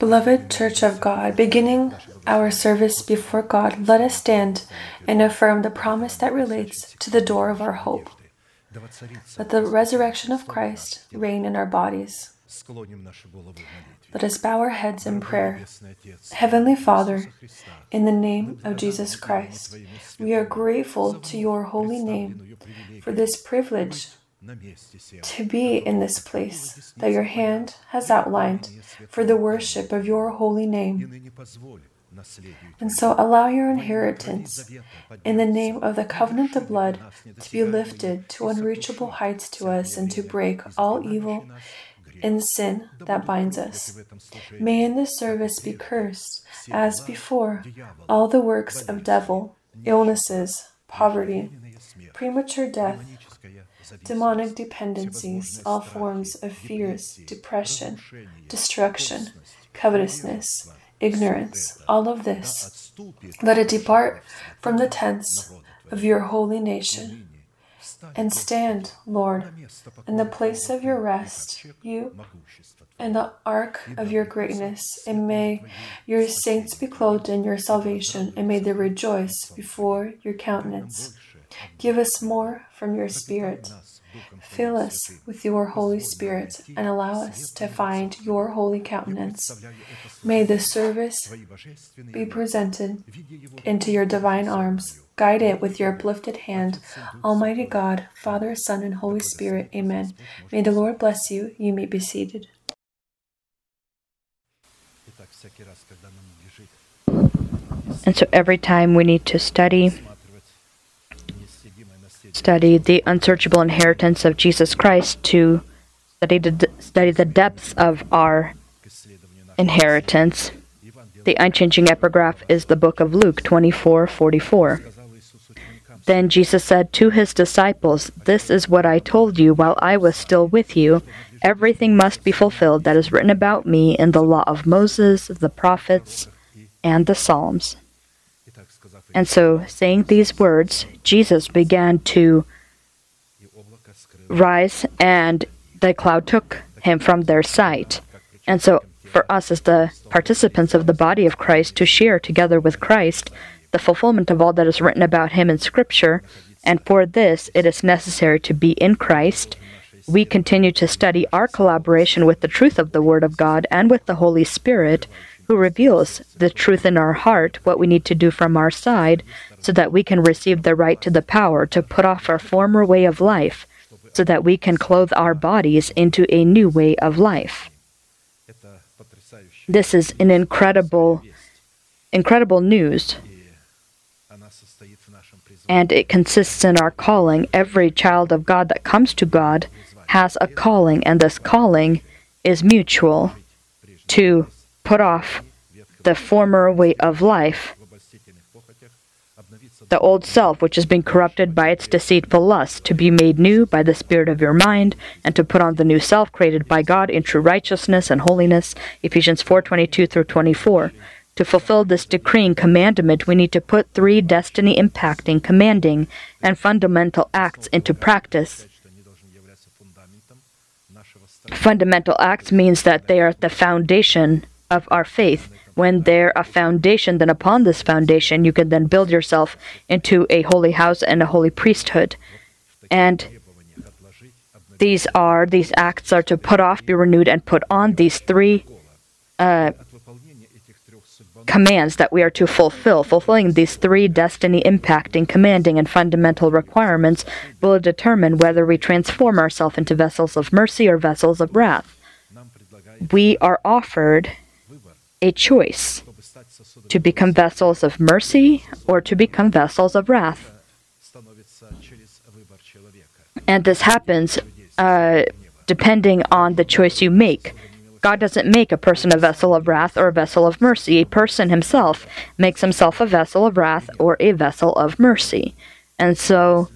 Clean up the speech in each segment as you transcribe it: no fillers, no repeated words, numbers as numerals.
Beloved Church of God, beginning our service before God, let us stand and affirm the promise that relates to the door of our hope. Let the resurrection of Christ reign in our bodies. Let us bow our heads in prayer. Heavenly Father, in the name of Jesus Christ, we are grateful to your holy name for this privilege to be in this place that your hand has outlined for the worship of your holy name. And so allow your inheritance in the name of the covenant of blood to be lifted to unreachable heights to us and to break all evil and sin that binds us. May in this service be cursed, as before, all the works of devil, illnesses, poverty, premature death, demonic dependencies, all forms of fears, depression, destruction, covetousness, ignorance, all of this. Let it depart from the tents of your holy nation. And stand, Lord, in the place of your rest, you and the ark of your greatness, and may your saints be clothed in your salvation, and may they rejoice before your countenance. Give us more from your Spirit. Fill us with your Holy Spirit and allow us to find your holy countenance. May this service be presented into your divine arms. Guide it with your uplifted hand. Almighty God, Father, Son, and Holy Spirit. Amen. May the Lord bless you. You may be seated. And so every time we need to study the unsearchable inheritance of Jesus Christ, to study the depths of our inheritance. The unchanging epigraph is the book of Luke 24:44. Then Jesus said to his disciples, "This is what I told you while I was still with you. Everything must be fulfilled that is written about me in the law of Moses, the prophets, and the Psalms." And so, saying these words, Jesus began to rise, and the cloud took him from their sight. And so, for us as the participants of the body of Christ, to share together with Christ the fulfillment of all that is written about him in Scripture, and for this it is necessary to be in Christ. We continue to study our collaboration with the truth of the Word of God and with the Holy Spirit, who reveals the truth in our heart, what we need to do from our side, so that we can receive the right to the power to put off our former way of life, so that we can clothe our bodies into a new way of life. This is an incredible news. And it consists in our calling. Every child of God that comes to God has a calling, and this calling is mutual, to put off the former way of life, the old self, which has been corrupted by its deceitful lust, to be made new by the spirit of your mind, and to put on the new self created by God in true righteousness and holiness, Ephesians 4:22 through 24. To fulfill this decreeing commandment, we need to put three destiny-impacting, commanding, and fundamental acts into practice. Fundamental acts means that they are the foundation of our faith. When they're a foundation, then upon this foundation, you can then build yourself into a holy house and a holy priesthood. And these acts are to put off, be renewed, and put on, these three commands that we are to fulfill. Fulfilling these three destiny-impacting, commanding, and fundamental requirements will determine whether we transform ourselves into vessels of mercy or vessels of wrath. We are offered a choice to become vessels of mercy or to become vessels of wrath. And this happens depending on the choice you make. God doesn't make a person a vessel of wrath or a vessel of mercy. A person himself makes himself a vessel of wrath or a vessel of mercy. And so,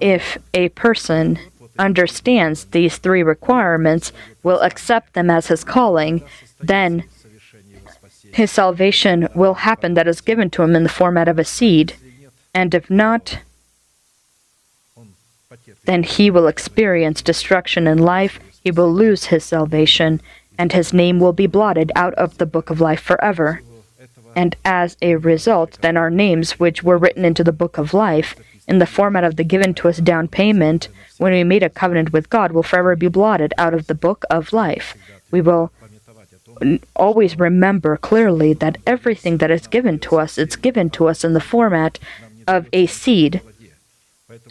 if a person understands these three requirements, will accept them as his calling, then his salvation will happen, that is given to him in the format of a seed. And if not, then he will experience destruction in life, he will lose his salvation, and his name will be blotted out of the book of life forever. And as a result, then our names, which were written into the book of life, in the format of the given to us down payment, when we made a covenant with God, will forever be blotted out of the book of life. We will always remember clearly that everything that is given to us, it's given to us in the format of a seed.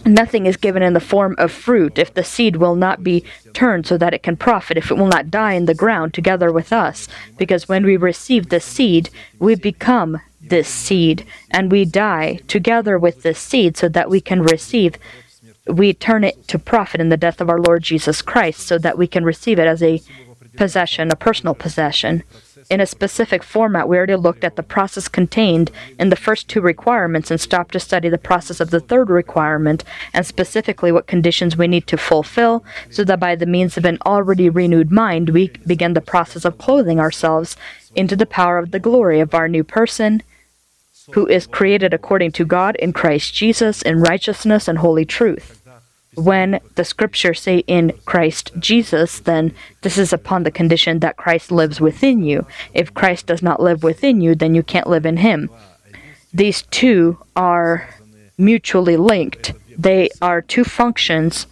Nothing is given in the form of fruit if the seed will not be turned so that it can profit, if it will not die in the ground together with us. Because when we receive the seed, we become this seed, and we die together with this seed so that we can receive, we turn it to profit in the death of our Lord Jesus Christ so that we can receive it as a possession, a personal possession. In a specific format, we already looked at the process contained in the first two requirements and stopped to study the process of the third requirement, and specifically what conditions we need to fulfill, so that by the means of an already renewed mind, we begin the process of clothing ourselves into the power of the glory of our new person, who is created according to God in Christ Jesus in righteousness and holy truth. When the scriptures say in Christ Jesus, then this is upon the condition that Christ lives within you. If Christ does not live within you, then you can't live in Him. These two are mutually linked. They are two functions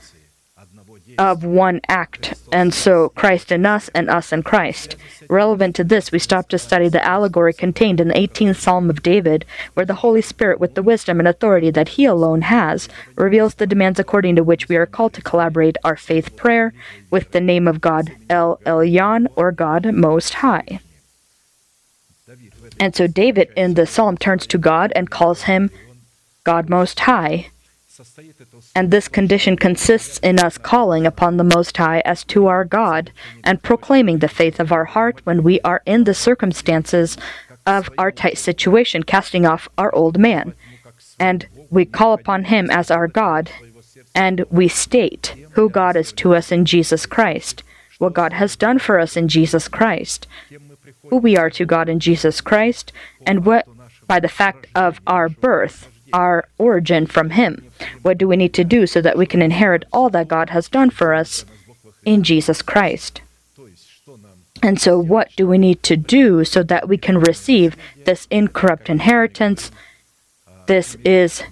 of one act, and so Christ in us and us in Christ. Relevant to this, we stopped to study the allegory contained in the 18th Psalm of David, where the Holy Spirit, with the wisdom and authority that He alone has, reveals the demands according to which we are called to collaborate our faith prayer with the name of God El Elyon, or God Most High. And so David in the Psalm turns to God and calls Him God Most High. And this condition consists in us calling upon the Most High as to our God and proclaiming the faith of our heart when we are in the circumstances of our tight situation, casting off our old man. And we call upon Him as our God, and we state who God is to us in Jesus Christ, what God has done for us in Jesus Christ, who we are to God in Jesus Christ, and what, by the fact of our birth, our origin from Him. What do we need to do so that we can inherit all that God has done for us in Jesus Christ? And so what do we need to do so that we can receive this incorrupt inheritance? This is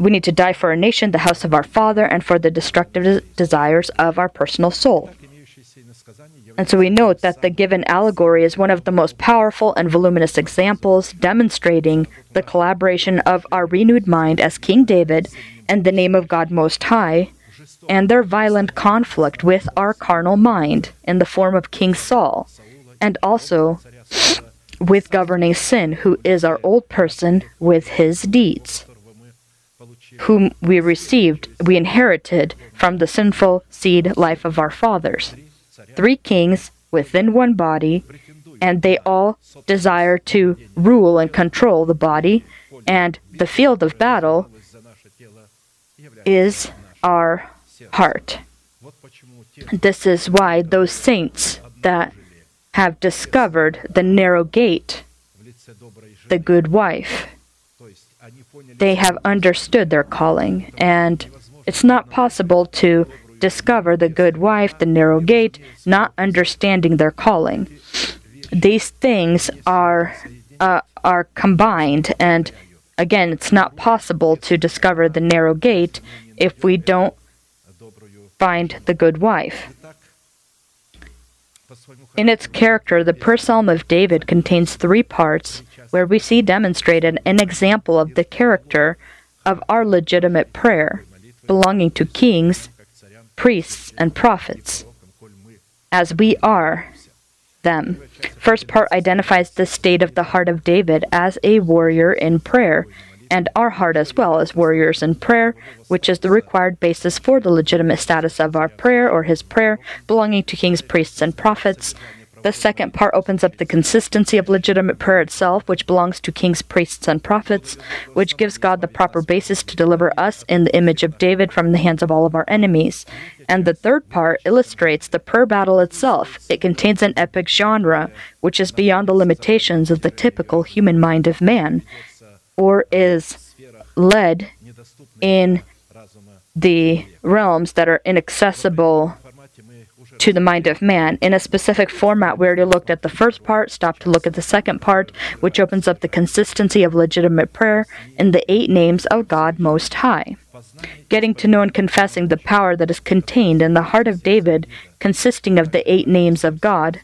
we need to die for our nation, the house of our Father, and for the destructive desires of our personal soul. And so we note that the given allegory is one of the most powerful and voluminous examples demonstrating the collaboration of our renewed mind as King David and the name of God Most High, and their violent conflict with our carnal mind in the form of King Saul, and also with governing sin, who is our old person with his deeds, whom we inherited from the sinful seed life of our fathers. Three kings within one body, and they all desire to rule and control the body, and the field of battle is our heart. This is why those saints that have discovered the narrow gate, the good wife, they have understood their calling, and it's not possible to discover the good wife, the narrow gate, not understanding their calling. These things are combined, and again, it's not possible to discover the narrow gate if we don't find the good wife. In its character, the Prayer Psalm of David contains three parts where we see demonstrated an example of the character of our legitimate prayer, belonging to kings, priests, and prophets, as we are them. First part identifies the state of the heart of David as a warrior in prayer, and our heart as well as warriors in prayer, which is the required basis for the legitimate status of our prayer or his prayer, belonging to kings, priests, and prophets. The second part opens up the consistency of legitimate prayer itself, which belongs to kings, priests, and prophets, which gives God the proper basis to deliver us in the image of David from the hands of all of our enemies. And the third part illustrates the prayer battle itself. It contains an epic genre, which is beyond the limitations of the typical human mind of man, or is led in the realms that are inaccessible to the mind of man in a specific format. We already looked at the first part, stopped to look at the second part, which opens up the consistency of legitimate prayer in the 8 names of God Most High. Getting to know and confessing the power that is contained in the heart of David, consisting of the 8 names of God,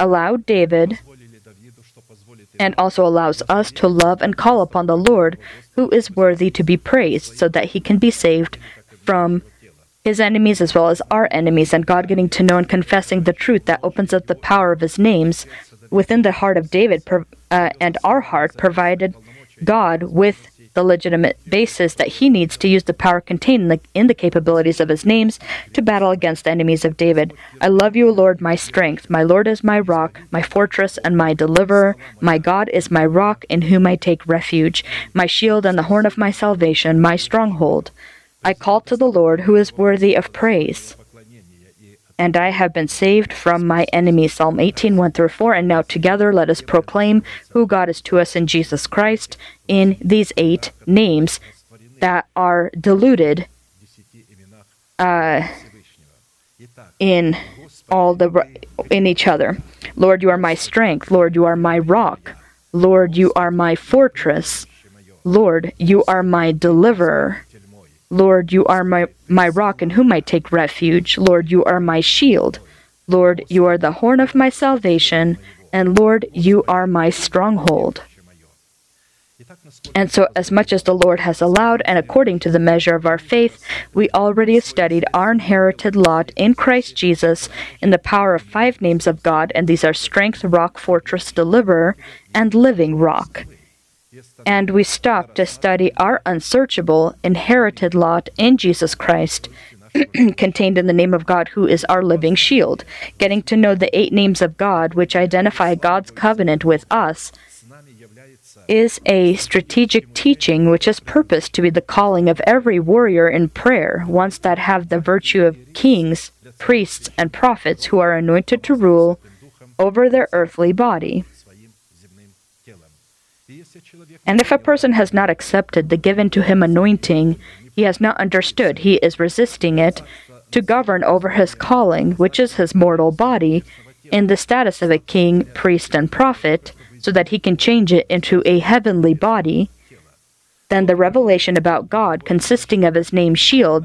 allowed David and also allows us to love and call upon the Lord, who is worthy to be praised, so that he can be saved from his enemies as well as our enemies. And God, getting to know and confessing the truth that opens up the power of his names within the heart of David and our heart, provided God with the legitimate basis that he needs to use the power contained in the capabilities of his names to battle against the enemies of David. I love you, Lord, my strength. My Lord is my rock, my fortress, and my deliverer. My God is my rock, in whom I take refuge, my shield and the horn of my salvation, my stronghold. I call to the Lord, who is worthy of praise, and I have been saved from my enemies. Psalm 18, 1-4. And now together let us proclaim who God is to us in Jesus Christ in these 8 names that are diluted in each other. Lord, you are my strength. Lord, you are my rock. Lord, you are my fortress. Lord, you are my deliverer. Lord, you are my rock, in whom I take refuge. Lord, you are my shield. Lord, you are the horn of my salvation. And Lord, you are my stronghold. And so, as much as the Lord has allowed, and according to the measure of our faith, we already studied our inherited lot in Christ Jesus in the power of 5 names of God, and these are strength, rock, fortress, deliverer, and living rock. And we stop to study our unsearchable inherited lot in Jesus Christ, contained in the name of God, who is our living shield. Getting to know the 8 names of God, which identify God's covenant with us, is a strategic teaching which is purposed to be the calling of every warrior in prayer, ones that have the virtue of kings, priests, and prophets, who are anointed to rule over their earthly body. And if a person has not accepted the given to him anointing, he has not understood, he is resisting it, to govern over his calling, which is his mortal body, in the status of a king, priest, and prophet, so that he can change it into a heavenly body, then the revelation about God, consisting of his name shield,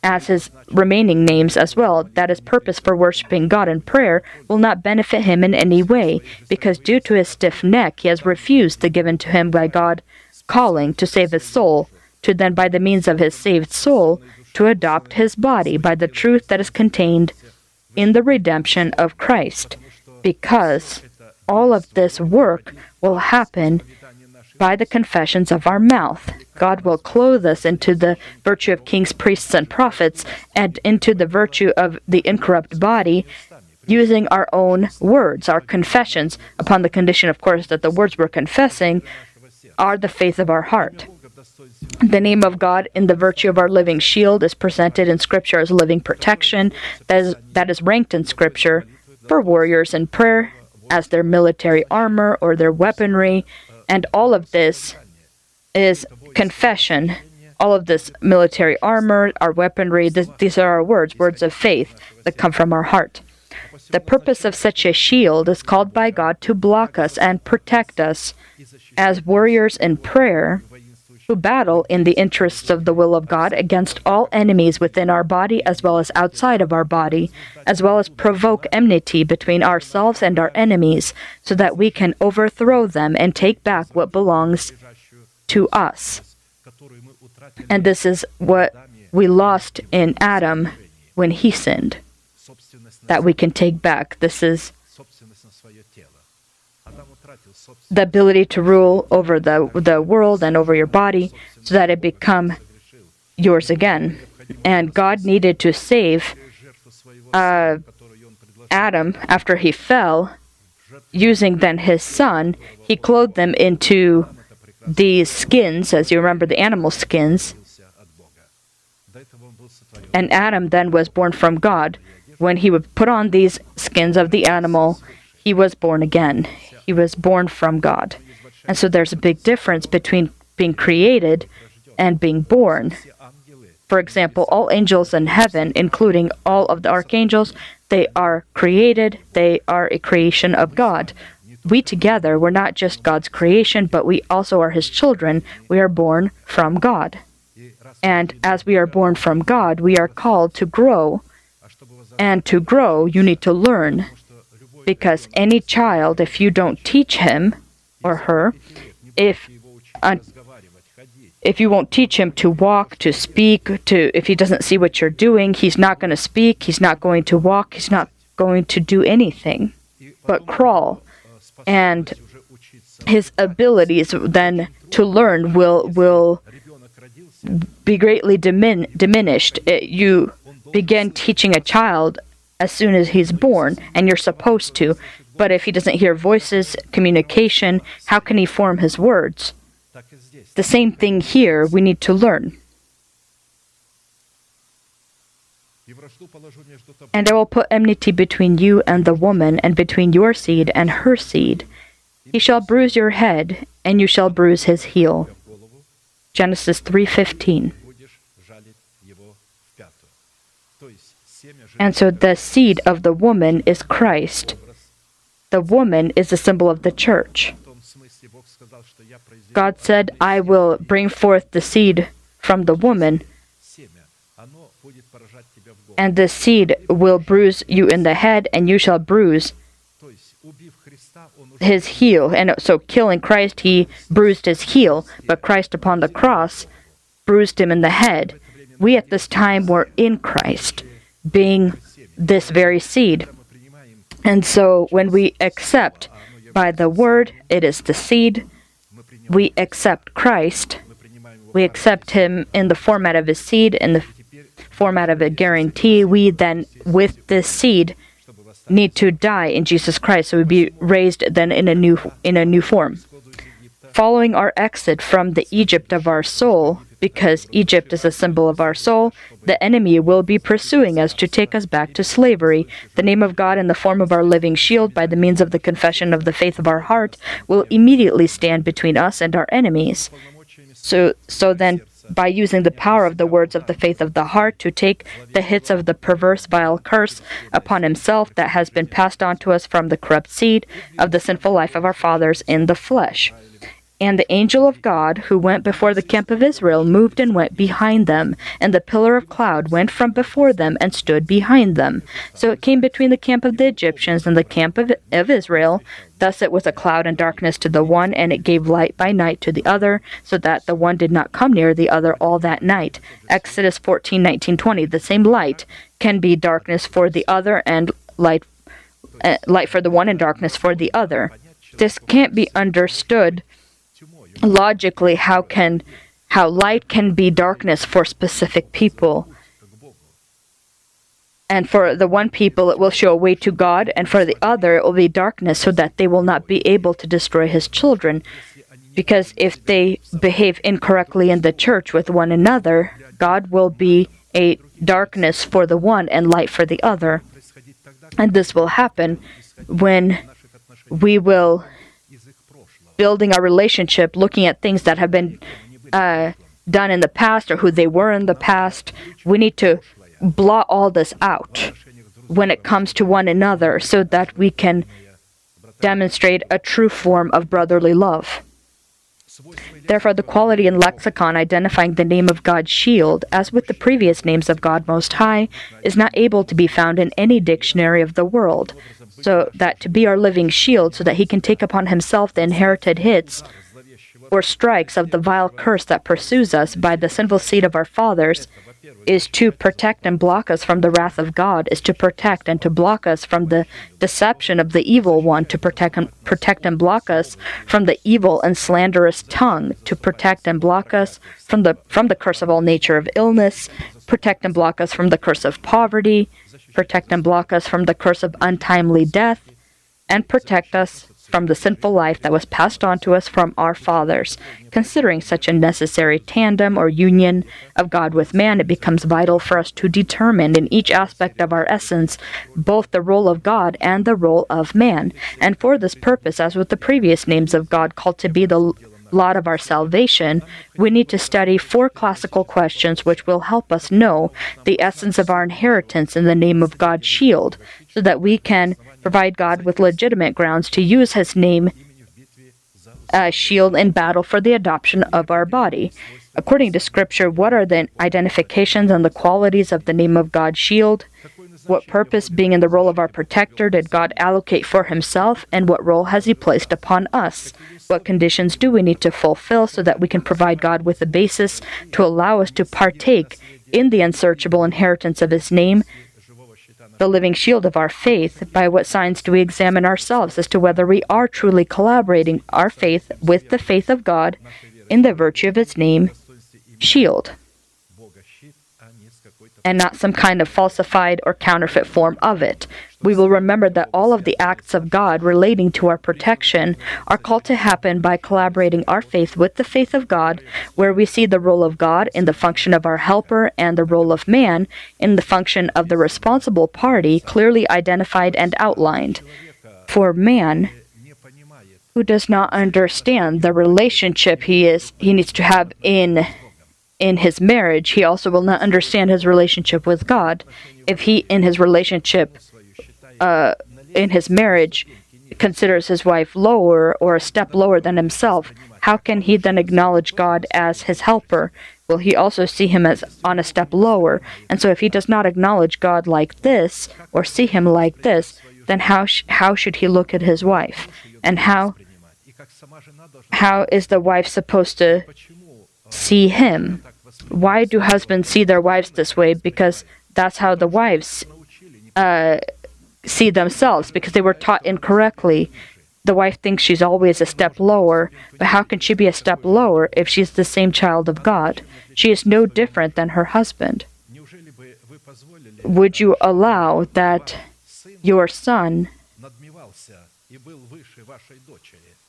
as his remaining names as well, that his purpose for worshiping God in prayer will not benefit him in any way, because due to his stiff neck, he has refused the given to him by God calling to save his soul, to then by the means of his saved soul, to adopt his body by the truth that is contained in the redemption of Christ, because all of this work will happen by the confessions of our mouth. God will clothe us into the virtue of kings, priests, and prophets, and into the virtue of the incorrupt body, using our own words, our confessions, upon the condition, of course, that the words we're confessing are the faith of our heart. The name of God in the virtue of our living shield is presented in Scripture as living protection that is ranked in Scripture for warriors in prayer as their military armor or their weaponry. And all of this is confession, all of this military armor, our weaponry, these are our words of faith that come from our heart. The purpose of such a shield is called by God to block us and protect us as warriors in prayer who battle in the interests of the will of God against all enemies within our body as well as outside of our body, as well as provoke enmity between ourselves and our enemies, so that we can overthrow them and take back what belongs to us. And this is what we lost in Adam when he sinned, that we can take back. This is the ability to rule over the world and over your body, so that it become yours again. And God needed to save Adam after he fell, using then his son. He clothed them into these skins, as you remember, the animal skins. And Adam then was born from God. When he would put on these skins of the animal, he was born again. He was born from God. And so there's a big difference between being created and being born. For example, all angels in heaven, including all of the archangels, They are created. They are a creation of God. We together, we're not just God's creation, but we also are His children. We are born from God. And as we are born from God, we are called to grow. And to grow, you need to learn. Because any child, if you don't teach him or her, if you won't teach him to walk, to speak, if he doesn't see what you're doing, he's not going to speak, he's not going to walk, he's not going to do anything but crawl. And his abilities then to learn will be greatly diminished. You begin teaching a child as soon as he's born, and you're supposed to. But if he doesn't hear voices, communication, how can he form his words? The same thing here, we need to learn. And I will put enmity between you and the woman, and between your seed and her seed. He shall bruise your head, and you shall bruise his heel. Genesis 3:15. And so the seed of the woman is Christ. The woman is a symbol of the church. God said, I will bring forth the seed from the woman, and the seed will bruise you in the head, and you shall bruise his heel. And so killing Christ, he bruised his heel, but Christ upon the cross bruised him in the head. We at this time were in Christ, being this very seed. And so when we accept by the word, it is the seed, we accept Christ, we accept Him in the format of His seed, in the format of a guarantee. We then, with this seed, need to die in Jesus Christ, so we be raised then in a new form. Following our exit from the Egypt of our soul, because Egypt is a symbol of our soul, the enemy will be pursuing us to take us back to slavery. The name of God in the form of our living shield by the means of the confession of the faith of our heart will immediately stand between us and our enemies. So then, by using the power of the words of the faith of the heart to take the hits of the perverse vile curse upon himself that has been passed on to us from the corrupt seed of the sinful life of our fathers in the flesh. And the angel of God, who went before the camp of Israel, moved and went behind them, and the pillar of cloud went from before them and stood behind them. So it came between the camp of the Egyptians and the camp of Israel. Thus it was a cloud and darkness to the one, and it gave light by night to the other, so that the one did not come near the other all that night. Exodus 14:19-20. The same light can be darkness for the other, and light for the one and darkness for the other. This can't be understood logically. How light can be darkness for specific people, and for the one people it will show a way to God, and for the other it will be darkness, so that they will not be able to destroy His children. Because if they behave incorrectly in the church with one another, God will be a darkness for the one and light for the other. And this will happen when we will building our relationship, looking at things that have been done in the past, or who they were in the past. We need to blot all this out when it comes to one another, so that we can demonstrate a true form of brotherly love. Therefore, the quality in lexicon identifying the name of God's shield, as with the previous names of God Most High, is not able to be found in any dictionary of the world. So that to be our living shield, so that He can take upon Himself the inherited hits or strikes of the vile curse that pursues us by the sinful seed of our fathers, is to protect and block us from the wrath of God, is to protect and to block us from the deception of the evil one, to protect and block us from the evil and slanderous tongue, to protect and block us from the curse of all nature of illness, protect and block us from the curse of poverty, protect and block us from the curse of untimely death, and protect us from the sinful life that was passed on to us from our fathers. Considering such a necessary tandem or union of God with man, it becomes vital for us to determine in each aspect of our essence both the role of God and the role of man. And for this purpose, as with the previous names of God called to be the lot of our salvation, we need to study 4 classical questions which will help us know the essence of our inheritance in the name of God's shield, so that we can provide God with legitimate grounds to use His name shield in battle for the adoption of our body. According to Scripture, what are the identifications and the qualities of the name of God's shield? What purpose, being in the role of our protector, did God allocate for Himself, and what role has He placed upon us? What conditions do we need to fulfill so that we can provide God with a basis to allow us to partake in the unsearchable inheritance of His name, the living shield of our faith? By what signs do we examine ourselves as to whether we are truly collaborating our faith with the faith of God in the virtue of His name, shield, and not some kind of falsified or counterfeit form of it? We will remember that all of the acts of God relating to our protection are called to happen by collaborating our faith with the faith of God, where we see the role of God in the function of our helper and the role of man in the function of the responsible party clearly identified and outlined. For man, who does not understand the relationship he needs to have in his marriage, he also will not understand his relationship with God. If he, in his relationship, in his marriage, considers his wife lower or a step lower than himself, how can he then acknowledge God as his helper? Will he also see Him as on a step lower? And so if he does not acknowledge God like this, or see Him like this, then how should he look at his wife? And how is the wife supposed to see him? Why do husbands see their wives this way? Because that's how the wives see themselves, because they were taught incorrectly. The wife thinks she's always a step lower, but how can she be a step lower if she's the same child of God? She is no different than her husband. Would you allow that your son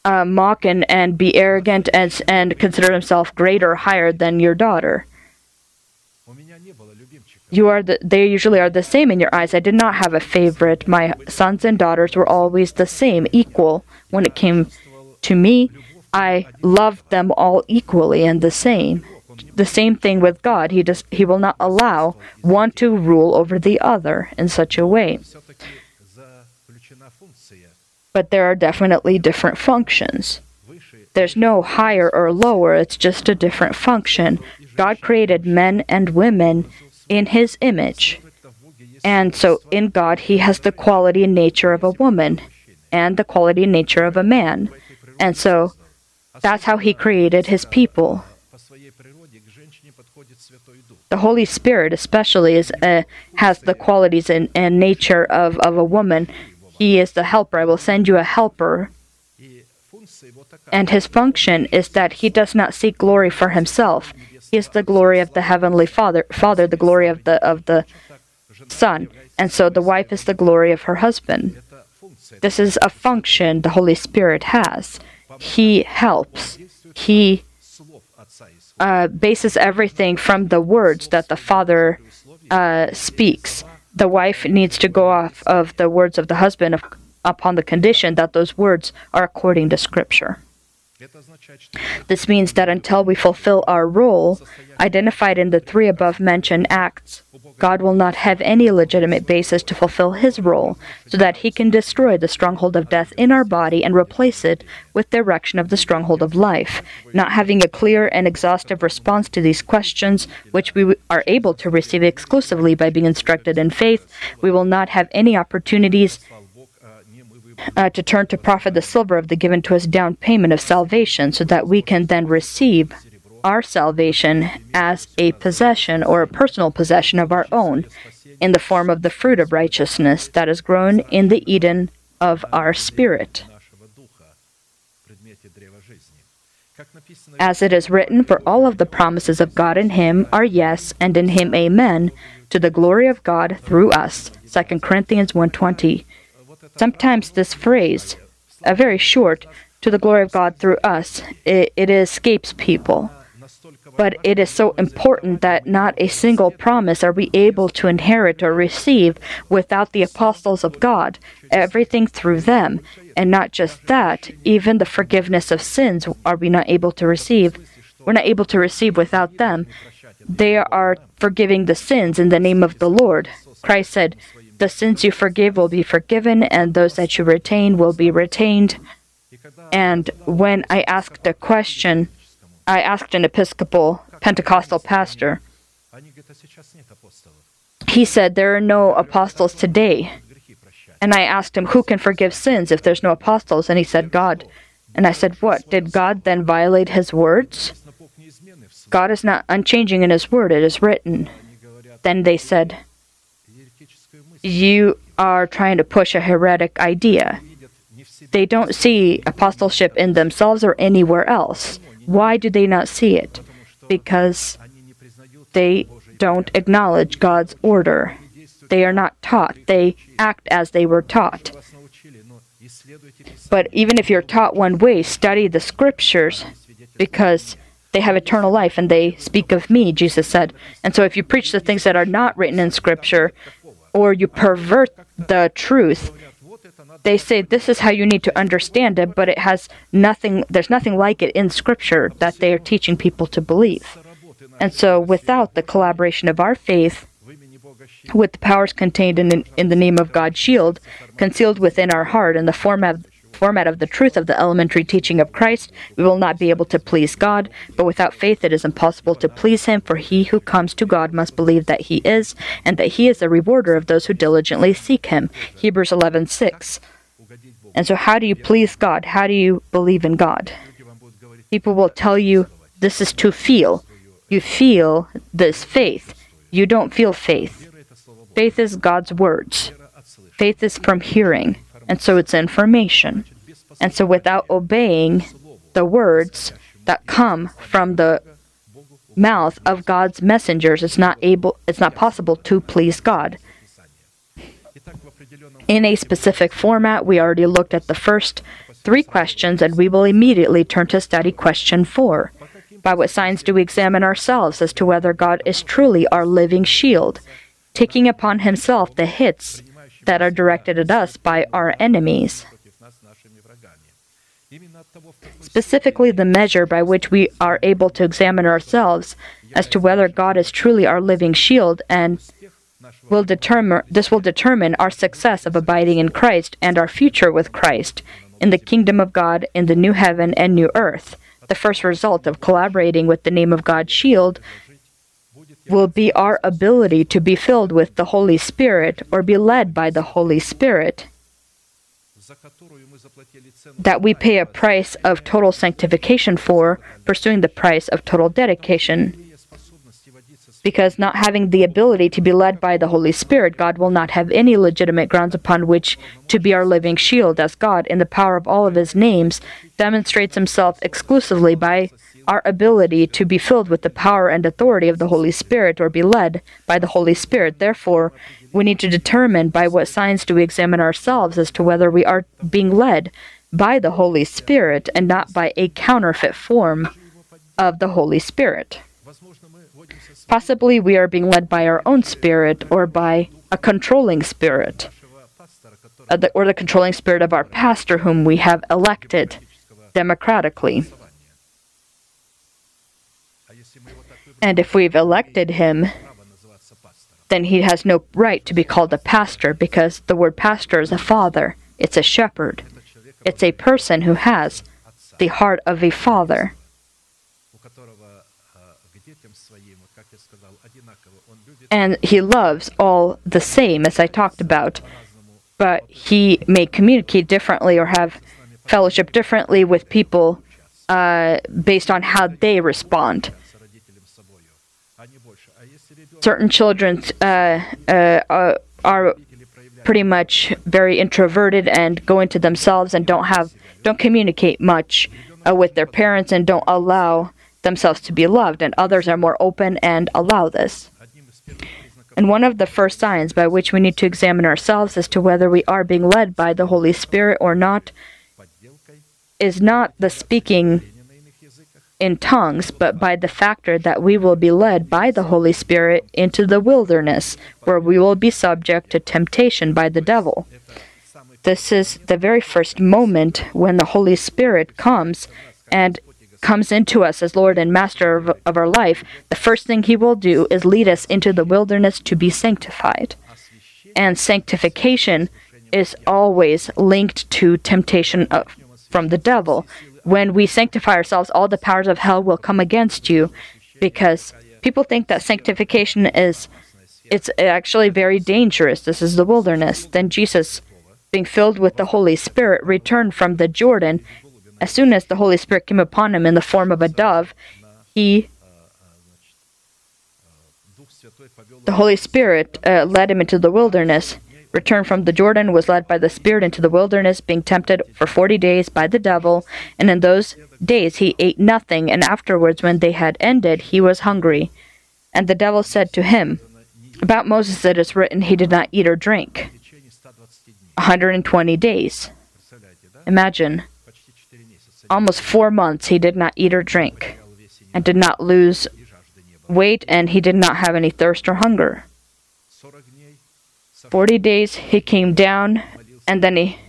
mock and be arrogant and consider himself greater or higher than your daughter? They usually are the same in your eyes. I did not have a favorite. My sons and daughters were always the same, equal. When it came to me, I loved them all equally and the same. The same thing with God. He will not allow one to rule over the other in such a way. But there are definitely different functions. There's no higher or lower, it's just a different function. God created men and women in His image. And so in God, He has the quality and nature of a woman and the quality and nature of a man. And so that's how He created His people. The Holy Spirit especially has the qualities and nature of a woman. He is the helper. I will send you a helper. And His function is that He does not seek glory for Himself. He is the glory of the Heavenly Father, the glory of the Son. And so the wife is the glory of her husband. This is a function the Holy Spirit has. He helps. He bases everything from the words that the Father speaks. The wife needs to go off of the words of the husband upon the condition that those words are according to Scripture. This means that until we fulfill our role, identified in the 3 above-mentioned acts, God will not have any legitimate basis to fulfill His role, so that He can destroy the stronghold of death in our body and replace it with the erection of the stronghold of life. Not having a clear and exhaustive response to these questions, which we are able to receive exclusively by being instructed in faith, we will not have any opportunities to turn to profit the silver of the given to us down payment of salvation, so that we can then receive our salvation as a possession or a personal possession of our own in the form of the fruit of righteousness that is grown in the Eden of our spirit. As it is written, for all of the promises of God in Him are yes, and in Him amen, to the glory of God through us. 2 Corinthians 1:20. Sometimes this phrase, a very short, to the glory of God through us, it escapes people. But it is so important that not a single promise are we able to inherit or receive without the apostles of God, everything through them. And not just that, even the forgiveness of sins are we not able to receive. We're not able to receive without them. They are forgiving the sins in the name of the Lord. Christ said, "The sins you forgive will be forgiven, and those that you retain will be retained." And when I asked a question, I asked an Episcopal Pentecostal pastor. He said, "There are no apostles today." And I asked him, "Who can forgive sins if there's no apostles?" And he said, "God." And I said, "What? Did God then violate His words?" God is not unchanging in His word. It is written. Then they said, "You are trying to push a heretic idea." They don't see apostleship in themselves or anywhere else. Why do they not see it? Because they don't acknowledge God's order. They are not taught. They act as they were taught. But even if you're taught one way, study the scriptures, because they have eternal life and they speak of me, Jesus said. And so if you preach the things that are not written in scripture, or you pervert the truth, they say this is how you need to understand it, but it has nothing, there's nothing like it in Scripture that they are teaching people to believe. And so without the collaboration of our faith, with the powers contained in the name of God's shield, concealed within our heart in the format of the truth of the elementary teaching of Christ, we will not be able to please God. But without faith it is impossible to please Him, for he who comes to God must believe that He is, and that He is the rewarder of those who diligently seek Him. Hebrews 11:6. And so how do you please God? How do you believe in God? People will tell you this is to feel. You feel this faith. You don't feel faith. Faith is God's words. Faith is from hearing. And so it's information. And so without obeying the words that come from the mouth of God's messengers, it's not possible to please God. In a specific format, we already looked at the first three questions, and we will immediately turn to study question 4. By what signs do we examine ourselves as to whether God is truly our living shield, taking upon Himself the hits that are directed at us by our enemies? Specifically, the measure by which we are able to examine ourselves as to whether God is truly our living shield, and this will determine our success of abiding in Christ and our future with Christ in the kingdom of God in the new heaven and new earth. The first result of collaborating with the name of God's shield will be our ability to be filled with the Holy Spirit, or be led by the Holy Spirit, that we pay a price of total sanctification for, pursuing the price of total dedication. Because not having the ability to be led by the Holy Spirit, God will not have any legitimate grounds upon which to be our living shield, as God, in the power of all of His names, demonstrates Himself exclusively by our ability to be filled with the power and authority of the Holy Spirit, or be led by the Holy Spirit. Therefore, we need to determine by what signs do we examine ourselves as to whether we are being led by the Holy Spirit and not by a counterfeit form of the Holy Spirit. Possibly we are being led by our own spirit, or by a controlling spirit, or the controlling spirit of our pastor whom we have elected democratically. And if we've elected him, then he has no right to be called a pastor, because the word pastor is a father, it's a shepherd. It's a person who has the heart of a father. And he loves all the same, as I talked about, but he may communicate differently or have fellowship differently with people based on how they respond. Certain children are pretty much very introverted and go into themselves and don't communicate much with their parents and don't allow themselves to be loved, and others are more open and allow this. And one of the first signs by which we need to examine ourselves as to whether we are being led by the Holy Spirit or not is not the speaking in tongues, but by the factor that we will be led by the Holy Spirit into the wilderness, where we will be subject to temptation by the devil. This is the very first moment when the Holy Spirit comes and comes into us as Lord and Master of our life. The first thing He will do is lead us into the wilderness to be sanctified. And sanctification is always linked to temptation from the devil. When we sanctify ourselves, all the powers of hell will come against you, because people think that sanctification it's actually very dangerous. This is the wilderness. Then Jesus, being filled with the Holy Spirit, returned from the Jordan. As soon as the Holy Spirit came upon Him in the form of a dove, the Holy Spirit led Him into the wilderness. Returned from the Jordan, was led by the Spirit into the wilderness, being tempted for 40 days by the devil, and in those days He ate nothing, and afterwards, when they had ended, He was hungry. And the devil said to Him, "About Moses it is written, he did not eat or drink." 120 days. Imagine. Almost 4 months he did not eat or drink, and did not lose weight, and he did not have any thirst or hunger. 40 days he came down, and then he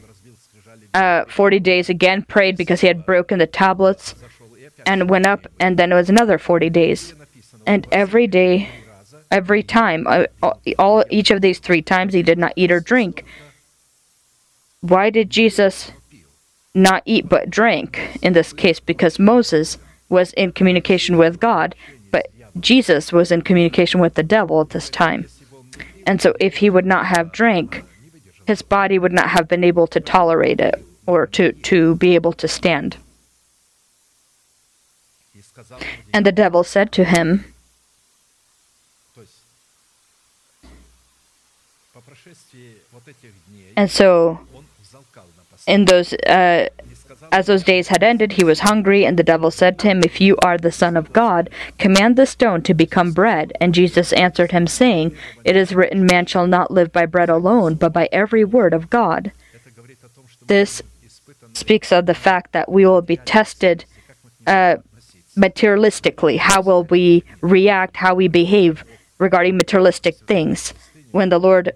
40 days again prayed because he had broken the tablets, and went up, and then it was another 40 days. And every day, every time, each of these 3 times he did not eat or drink. Why did Jesus not eat but drink in this case? Because Moses was in communication with God, but Jesus was in communication with the devil at this time. And so if he would not have drank, his body would not have been able to tolerate it or to be able to stand. And the devil said to him, and so in those, as those days had ended, he was hungry, and the devil said to him, "If you are the Son of God, command the stone to become bread." And Jesus answered him, saying, "It is written, man shall not live by bread alone, but by every word of God." This speaks of the fact that we will be tested materialistically. How will we react, how we behave regarding materialistic things? When the Lord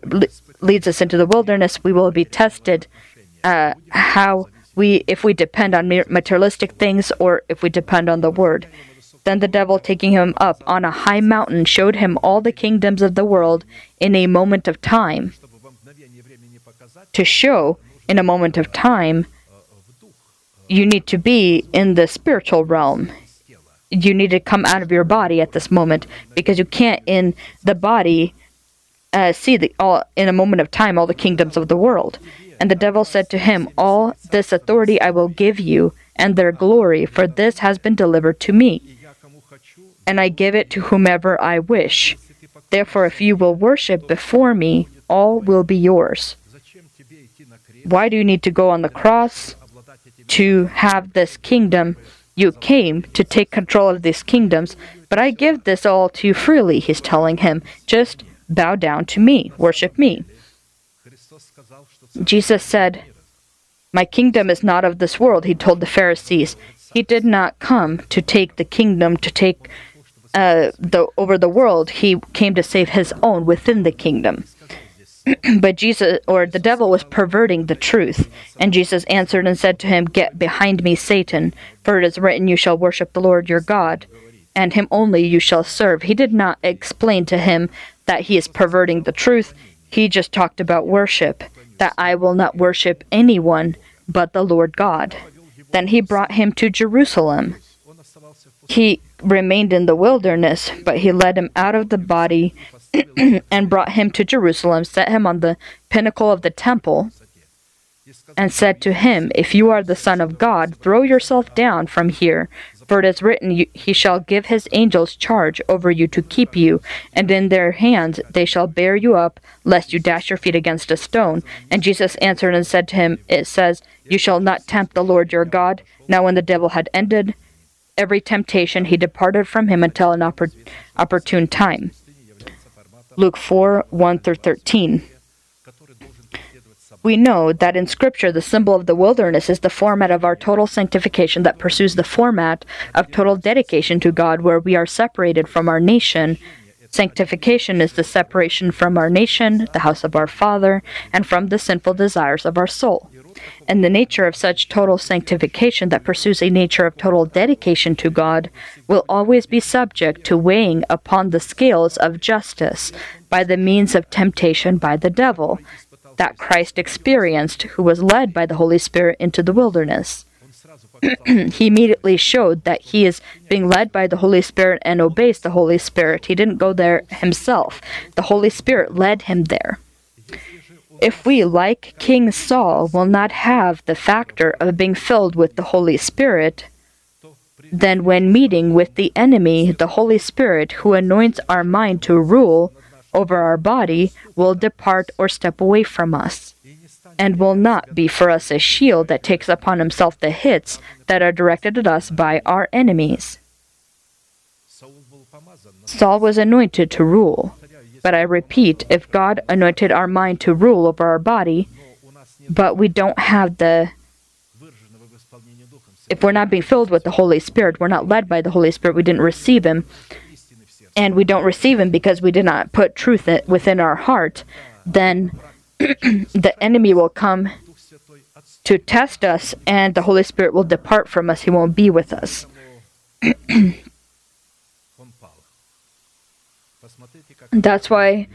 leads us into the wilderness, we will be tested if we depend on materialistic things or if we depend on the Word. Then the devil, taking him up on a high mountain, showed him all the kingdoms of the world in a moment of time. To show in a moment of time, you need to be in the spiritual realm. You need to come out of your body at this moment, because you can't in the body see in a moment of time all the kingdoms of the world. And the devil said to him, "All this authority I will give you, and their glory, for this has been delivered to me, and I give it to whomever I wish. Therefore, if you will worship before me, all will be yours." Why do you need to go on the cross to have this kingdom? You came to take control of these kingdoms, but I give this all to you freely, he's telling him. Just bow down to me, worship me. Jesus said, "My kingdom is not of this world," he told the Pharisees. He did not come to take the kingdom, to take over the world. He came to save his own within the kingdom. But Jesus, or the devil, was perverting the truth. And Jesus answered and said to him, "Get behind me, Satan, for it is written, you shall worship the Lord your God, and him only you shall serve." He did not explain to him that he is perverting the truth. He just talked about worship, that I will not worship anyone but the Lord God. Then he brought him to Jerusalem. He remained in the wilderness, but he led him out of the body and brought him to Jerusalem, set him on the pinnacle of the temple, and said to him, "If you are the Son of God, throw yourself down from here. For it is written, he shall give his angels charge over you to keep you, and in their hands they shall bear you up, lest you dash your feet against a stone." And Jesus answered and said to him, "It says, you shall not tempt the Lord your God." Now when the devil had ended every temptation, he departed from him until an opportune time. Luke 4:1-13. We know that in Scripture, the symbol of the wilderness is the format of our total sanctification that pursues the format of total dedication to God, where we are separated from our nation. Sanctification is the separation from our nation, the house of our Father, and from the sinful desires of our soul. And the nature of such total sanctification that pursues a nature of total dedication to God will always be subject to weighing upon the scales of justice by the means of temptation by the devil that Christ experienced, who was led by the Holy Spirit into the wilderness. He immediately showed that he is being led by the Holy Spirit and obeys the Holy Spirit. He didn't go there himself. The Holy Spirit led him there. If we, like King Saul, will not have the factor of being filled with the Holy Spirit, then when meeting with the enemy, the Holy Spirit, who anoints our mind to rule over our body, will depart or step away from us, and will not be for us a shield that takes upon himself the hits that are directed at us by our enemies. Saul was anointed to rule, but I repeat, if God anointed our mind to rule over our body, but we don't have the... If we're not being filled with the Holy Spirit, we're not led by the Holy Spirit, we didn't receive Him, and we don't receive Him because we did not put truth within our heart, then the enemy will come to test us and the Holy Spirit will depart from us. He won't be with us. That's why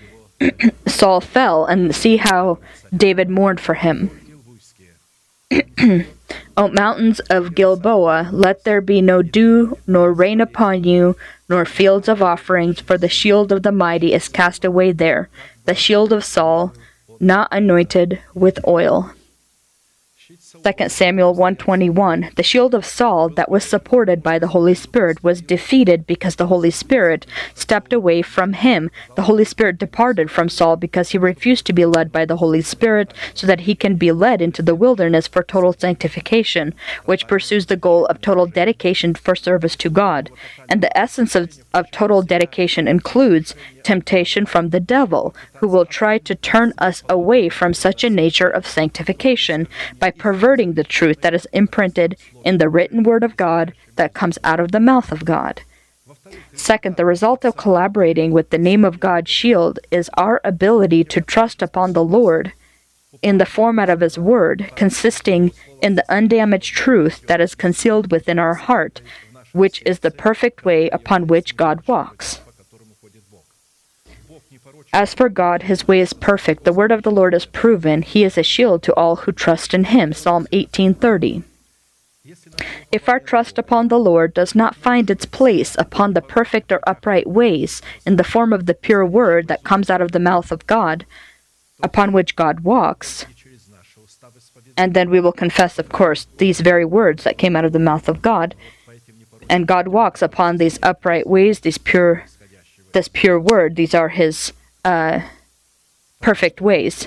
Saul fell, and see how David mourned for him. O mountains of Gilboa, let there be no dew nor rain upon you, nor fields of offerings, for the shield of the mighty is cast away there, the shield of Saul, not anointed with oil. 2 Samuel 1:21. The shield of Saul that was supported by the Holy Spirit was defeated because the Holy Spirit stepped away from him. The Holy Spirit departed from Saul because he refused to be led by the Holy Spirit so that he can be led into the wilderness for total sanctification, which pursues the goal of total dedication for service to God. And the essence of total dedication includes temptation from the devil, who will try to turn us away from such a nature of sanctification by perverting the truth that is imprinted in the written word of God that comes out of the mouth of God. Second, the result of collaborating with the name of God's shield is our ability to trust upon the Lord in the format of His Word, consisting in the undamaged truth that is concealed within our heart, which is the perfect way upon which God walks. As for God, His way is perfect. The word of the Lord is proven. He is a shield to all who trust in Him. Psalm 18:30. If our trust upon the Lord does not find its place upon the perfect or upright ways in the form of the pure word that comes out of the mouth of God, upon which God walks, and then we will confess, of course, these very words that came out of the mouth of God, and God walks upon these upright ways, this pure word. These are His perfect ways.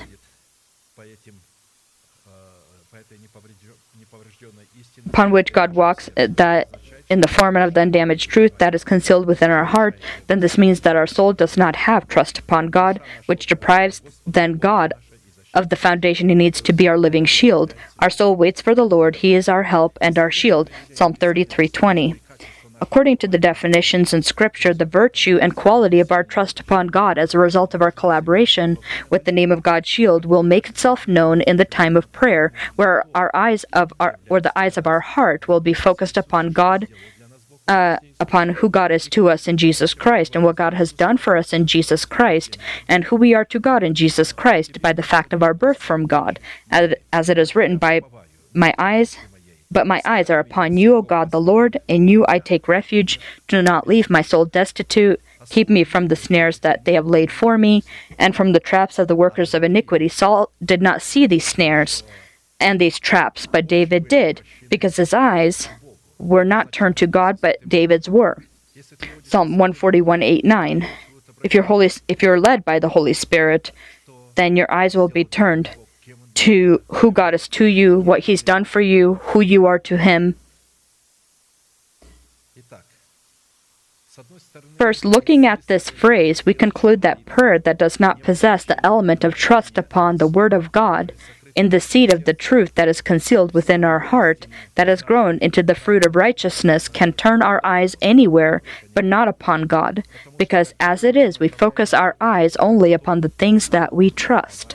Upon which God walks, that in the format of the undamaged truth that is concealed within our heart, then this means that our soul does not have trust upon God, which deprives then God of the foundation He needs to be our living shield. Our soul waits for the Lord. He is our help and our shield. Psalm 33:20. According to the definitions in Scripture, the virtue and quality of our trust upon God as a result of our collaboration with the name of God's shield will make itself known in the time of prayer, where the eyes of our heart will be focused upon God, upon who God is to us in Jesus Christ, and what God has done for us in Jesus Christ, and who we are to God in Jesus Christ by the fact of our birth from God, as it is written, But my eyes are upon you, O God the Lord, in you I take refuge. Do not leave my soul destitute. Keep me from the snares that they have laid for me, and from the traps of the workers of iniquity. Saul did not see these snares and these traps, but David did, because his eyes were not turned to God, but David's were. Psalm 141:8-9. If you're led by the Holy Spirit, then your eyes will be turned to who God is to you, what He's done for you, who you are to Him. First, looking at this phrase, we conclude that prayer that does not possess the element of trust upon the Word of God in the seed of the truth that is concealed within our heart, that has grown into the fruit of righteousness, can turn our eyes anywhere, but not upon God, because as it is, we focus our eyes only upon the things that we trust.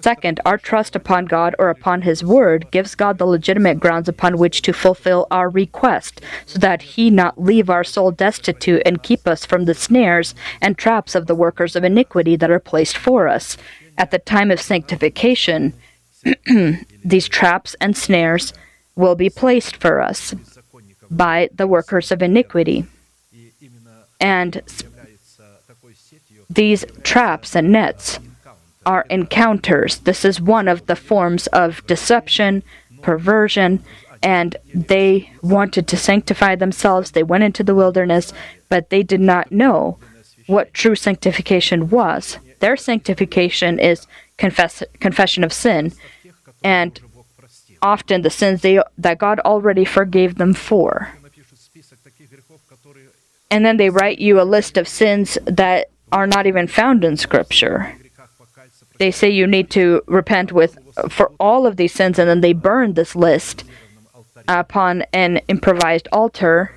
Second, our trust upon God or upon His Word gives God the legitimate grounds upon which to fulfill our request, so that He not leave our soul destitute and keep us from the snares and traps of the workers of iniquity that are placed for us. At the time of sanctification, these traps and snares will be placed for us by the workers of iniquity. And these traps and nets are encounters. This is one of the forms of deception, perversion, and they wanted to sanctify themselves. They went into the wilderness, but they did not know what true sanctification was. Their sanctification is confession of sin, and often the sins that God already forgave them for. And then they write you a list of sins that are not even found in Scripture. They say you need to repent for all of these sins, and then they burn this list upon an improvised altar.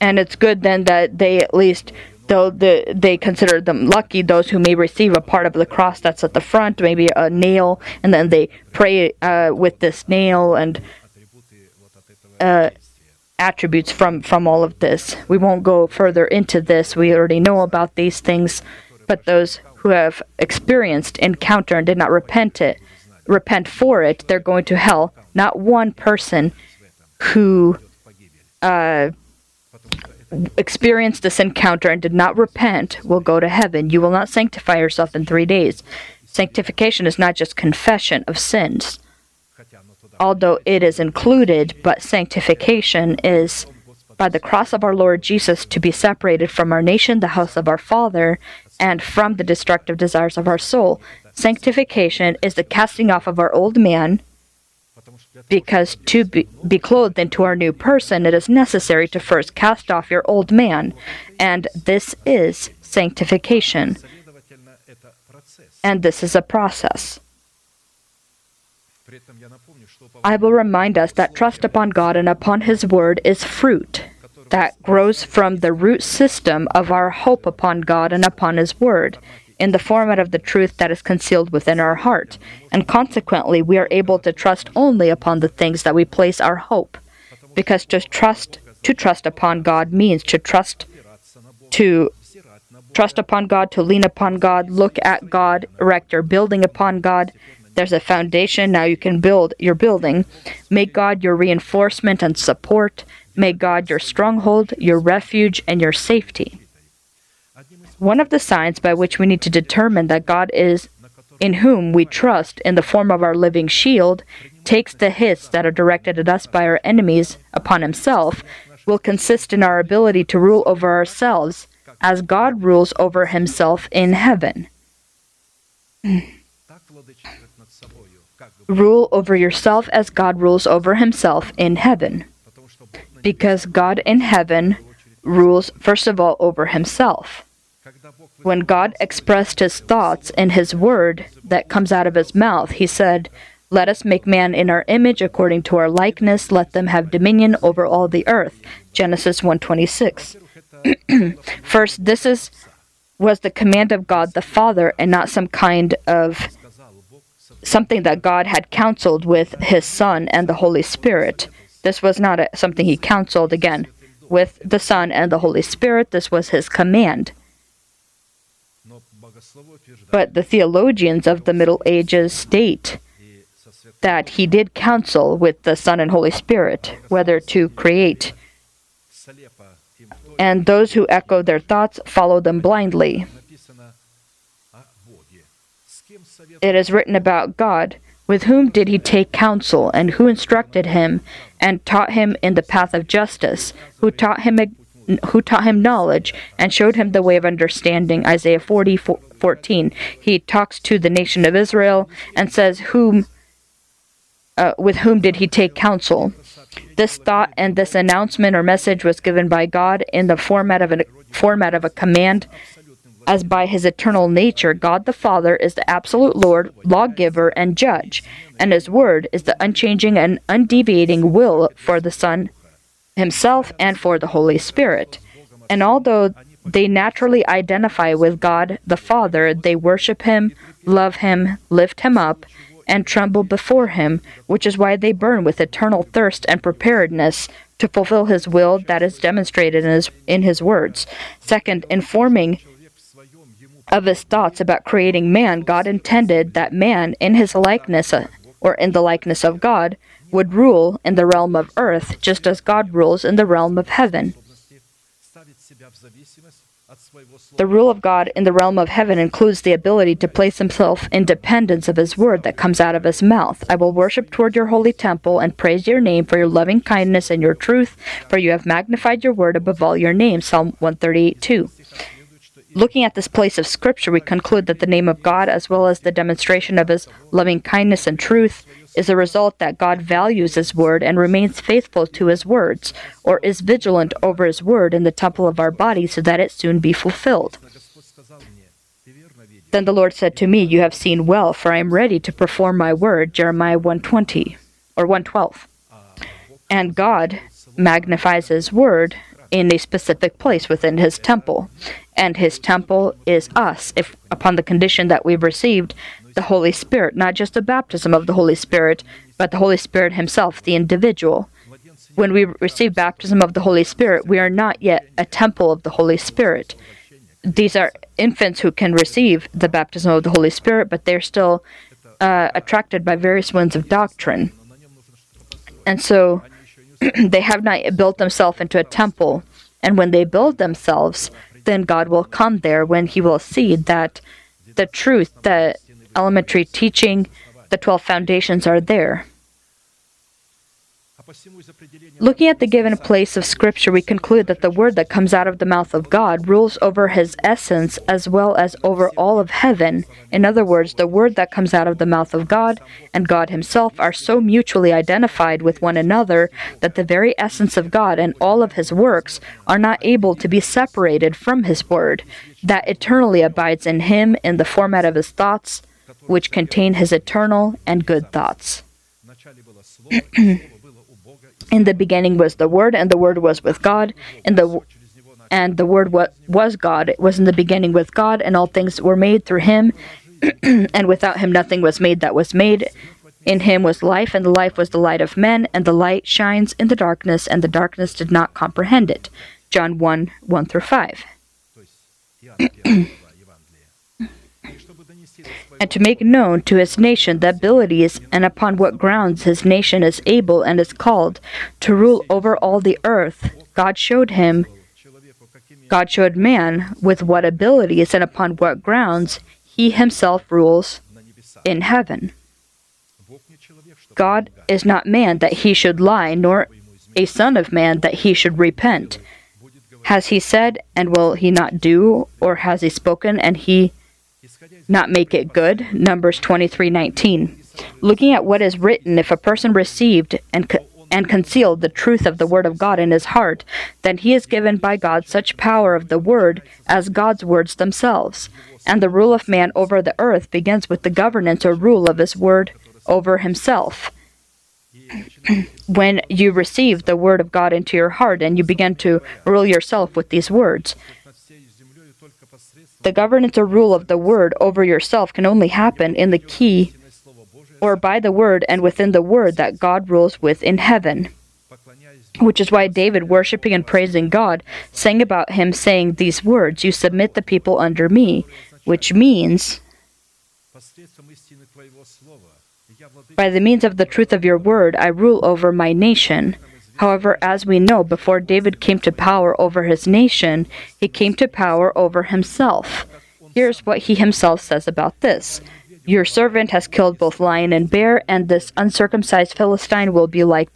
And it's good then that they at least, though they consider them lucky, those who may receive a part of the cross that's at the front, maybe a nail, and then they pray with this nail and attributes from all of this. We won't go further into this. We already know about these things, but those who have experienced encounter and did not repent for it, they're going to hell. Not one person who experienced this encounter and did not repent will go to heaven. You will not sanctify yourself in 3 days. Sanctification is not just confession of sins, although it is included, but sanctification is by the cross of our Lord Jesus to be separated from our nation, the house of our Father, and from the destructive desires of our soul. Sanctification is the casting off of our old man, because to be clothed into our new person, it is necessary to first cast off your old man, and this is sanctification, and this is a process. I will remind us that trust upon God and upon His Word is fruit that grows from the root system of our hope upon God and upon His Word, in the format of the truth that is concealed within our heart, and consequently we are able to trust only upon the things that we place our hope, because to trust upon God means to trust upon God, to lean upon God, look at God, erect your building upon God. There's a foundation, now you can build your building. Make God your reinforcement and support. Make God your stronghold, your refuge, and your safety. One of the signs by which we need to determine that God is in whom we trust in the form of our living shield takes the hits that are directed at us by our enemies upon Himself will consist in our ability to rule over ourselves as God rules over Himself in heaven. Rule over yourself as God rules over Himself in heaven, because God in heaven rules, first of all, over Himself. When God expressed His thoughts in His Word that comes out of His mouth, He said, "Let us make man in our image, according to our likeness. Let them have dominion over all the earth." Genesis 1:26. First, this was the command of God the Father, and not some kind of something that God had counseled with His Son and the Holy Spirit. This was not something He counseled again with the Son and the Holy Spirit. This was His command. But the theologians of the Middle Ages state that He did counsel with the Son and Holy Spirit whether to create, and those who echo their thoughts follow them blindly. It is written about God, with whom did He take counsel, and who instructed Him, and taught Him in the path of justice, who taught him knowledge, and showed Him the way of understanding, Isaiah 40:14. He talks to the nation of Israel and says, with whom did He take counsel? This thought and this announcement or message was given by God in the format of a command. As by his eternal nature, God the Father is the absolute Lord, lawgiver, and judge, and his word is the unchanging and undeviating will for the Son himself and for the Holy Spirit. And although they naturally identify with God the Father, they worship him, love him, lift him up, and tremble before him, which is why they burn with eternal thirst and preparedness to fulfill his will that is demonstrated in his words. Second, informing of his thoughts about creating man, God intended that man, in his likeness or in the likeness of God, would rule in the realm of earth, just as God rules in the realm of heaven. The rule of God in the realm of heaven includes the ability to place himself in dependence of his word that comes out of his mouth. I will worship toward your holy temple and praise your name for your loving kindness and your truth, for you have magnified your word above all your names. Psalm 138:2. Looking at this place of Scripture, we conclude that the name of God, as well as the demonstration of his loving kindness and truth, is a result that God values his word and remains faithful to his words, or is vigilant over his word in the temple of our body so that it soon be fulfilled. Then the Lord said to me, "You have seen well, for I am ready to perform my word." Jeremiah 1:20 or 1:12. And God magnifies his word in a specific place within his temple. And his temple is us, if upon the condition that we've received the Holy Spirit, not just the baptism of the Holy Spirit, but the Holy Spirit himself, the individual. When we receive baptism of the Holy Spirit, we are not yet a temple of the Holy Spirit. These are infants who can receive the baptism of the Holy Spirit, but they're still attracted by various winds of doctrine. And so they have not built themselves into a temple, and when they build themselves, then God will come there when he will see that the truth, the elementary teaching, the 12 foundations are there. Looking at the given place of Scripture, we conclude that the word that comes out of the mouth of God rules over his essence as well as over all of heaven. In other words, the word that comes out of the mouth of God and God himself are so mutually identified with one another that the very essence of God and all of his works are not able to be separated from his word, that eternally abides in him in the format of his thoughts, which contain his eternal and good thoughts. In the beginning was the Word, and the Word was with God, and the Word was God. It was in the beginning with God, and all things were made through him, and without him nothing was made that was made. In him was life, and the life was the light of men, and the light shines in the darkness, and the darkness did not comprehend it. John 1:1-5. And to make known to his nation the abilities and upon what grounds his nation is able and is called to rule over all the earth, God showed man with what abilities and upon what grounds he himself rules in heaven. God is not man that he should lie, nor a son of man that he should repent. Has he said, and will he not do? Or has he spoken, and he not make it good? Numbers 23:19. Looking at what is written, if a person received and concealed the truth of the word of God in his heart, then he is given by God such power of the word as God's words themselves. And the rule of man over the earth begins with the governance or rule of his word over himself. When you receive the word of God into your heart and you begin to rule yourself with these words, the governance or rule of the word over yourself can only happen in the key or by the word and within the word that God rules with in heaven, which is why David, worshiping and praising God, sang about him saying these words, "You submit the people under me," which means, by the means of the truth of your word, I rule over my nation. However, as we know, before David came to power over his nation, he came to power over himself. Here's what he himself says about this: "Your servant has killed both lion and bear, and this uncircumcised Philistine will be like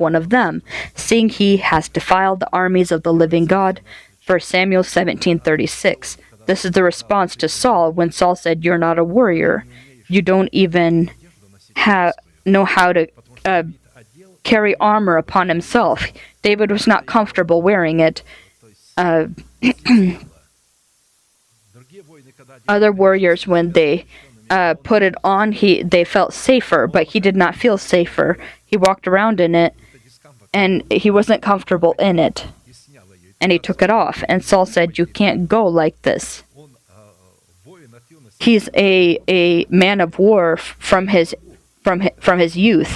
one of them, seeing he has defiled the armies of the living God." 1 Samuel 17:36. This is the response to Saul when Saul said, "You're not a warrior. You don't even know how to carry armor upon himself. David was not comfortable wearing it. Other warriors, when they put it on, they felt safer, but he did not feel safer. He walked around in it, and he wasn't comfortable in it. And he took it off, and Saul said, "You can't go like this." He's a man of war from his youth.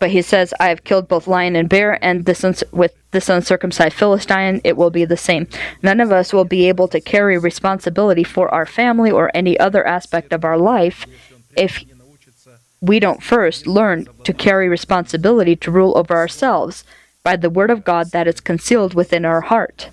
But he says, "I have killed both lion and bear, and with this uncircumcised Philistine, it will be the same." None of us will be able to carry responsibility for our family or any other aspect of our life if we don't first learn to carry responsibility to rule over ourselves by the word of God that is concealed within our heart.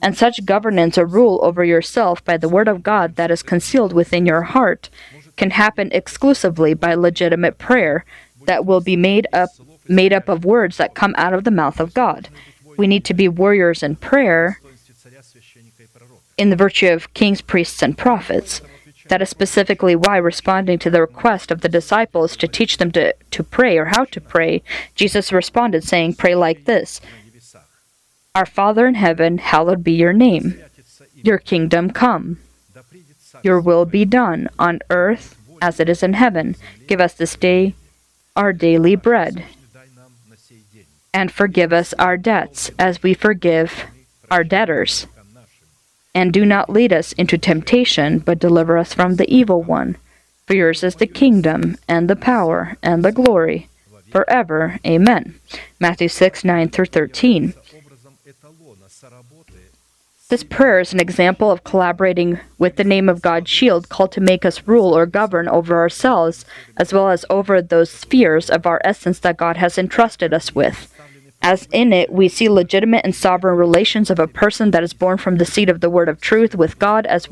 And such governance or rule over yourself by the word of God that is concealed within your heart can happen exclusively by legitimate prayer that will be made up of words that come out of the mouth of God. We need to be warriors in prayer in the virtue of kings, priests, and prophets. That is specifically why, responding to the request of the disciples to teach them to pray or how to pray, Jesus responded saying, "Pray like this: Our Father in heaven, hallowed be your name. Your kingdom come. Your will be done on earth as it is in heaven. Give us this day our daily bread. And forgive us our debts as we forgive our debtors. And do not lead us into temptation, but deliver us from the evil one. For yours is the kingdom, and the power, and the glory, forever. Amen." Matthew 6:9-13. This prayer is an example of collaborating with the name of God's shield called to make us rule or govern over ourselves, as well as over those spheres of our essence that God has entrusted us with. As in it, we see legitimate and sovereign relations of a person that is born from the seed of the word of truth with God as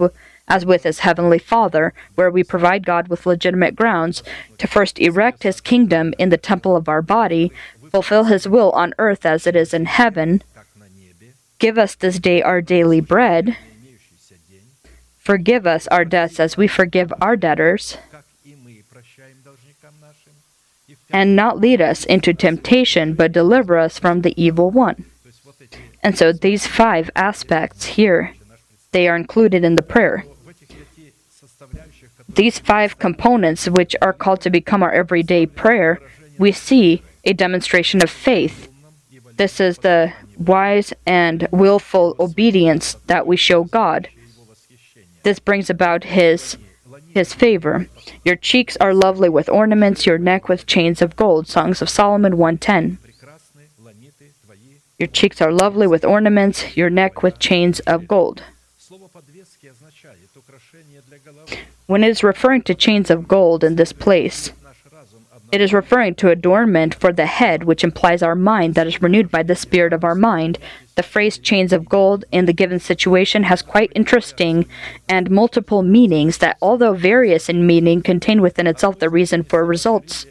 with his heavenly Father, where we provide God with legitimate grounds to first erect his kingdom in the temple of our body, fulfill his will on earth as it is in heaven, give us this day our daily bread. Forgive us our debts as we forgive our debtors. And not lead us into temptation, but deliver us from the evil one. And so these 5 aspects here, they are included in the prayer. These 5 components, which are called to become our everyday prayer, we see a demonstration of faith. This is the wise and willful obedience that we show God. This brings about His favor. Your cheeks are lovely with ornaments, your neck with chains of gold. Songs of Solomon 1:10. Your cheeks are lovely with ornaments, your neck with chains of gold. When it is referring to chains of gold in this place, it is referring to adornment for the head, which implies our mind that is renewed by the spirit of our mind. The phrase "chains of gold" in the given situation has quite interesting and multiple meanings that, although various in meaning, contain within itself the reason for results.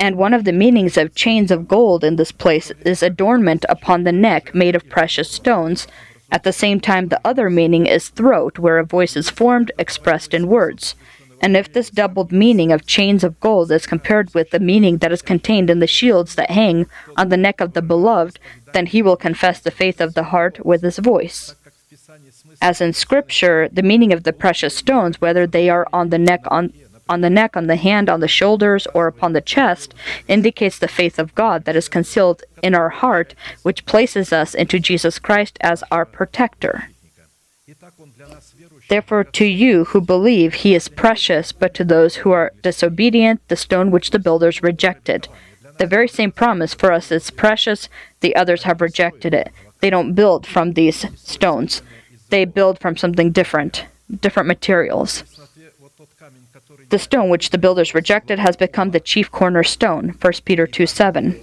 And one of the meanings of chains of gold in this place is adornment upon the neck made of precious stones. At the same time, the other meaning is throat, where a voice is formed, expressed in words. And if this doubled meaning of chains of gold is compared with the meaning that is contained in the shields that hang on the neck of the beloved, then he will confess the faith of the heart with his voice. As in Scripture, the meaning of the precious stones, whether they are on the neck, on the hand, on the shoulders, or upon the chest, indicates the faith of God that is concealed in our heart, which places us into Jesus Christ as our protector. Therefore, to you who believe, he is precious, but to those who are disobedient, the stone which the builders rejected. The very same promise for us is precious, the others have rejected it. They don't build from these stones. They build from something different materials. The stone which the builders rejected has become the chief cornerstone, 1 Peter 2:7.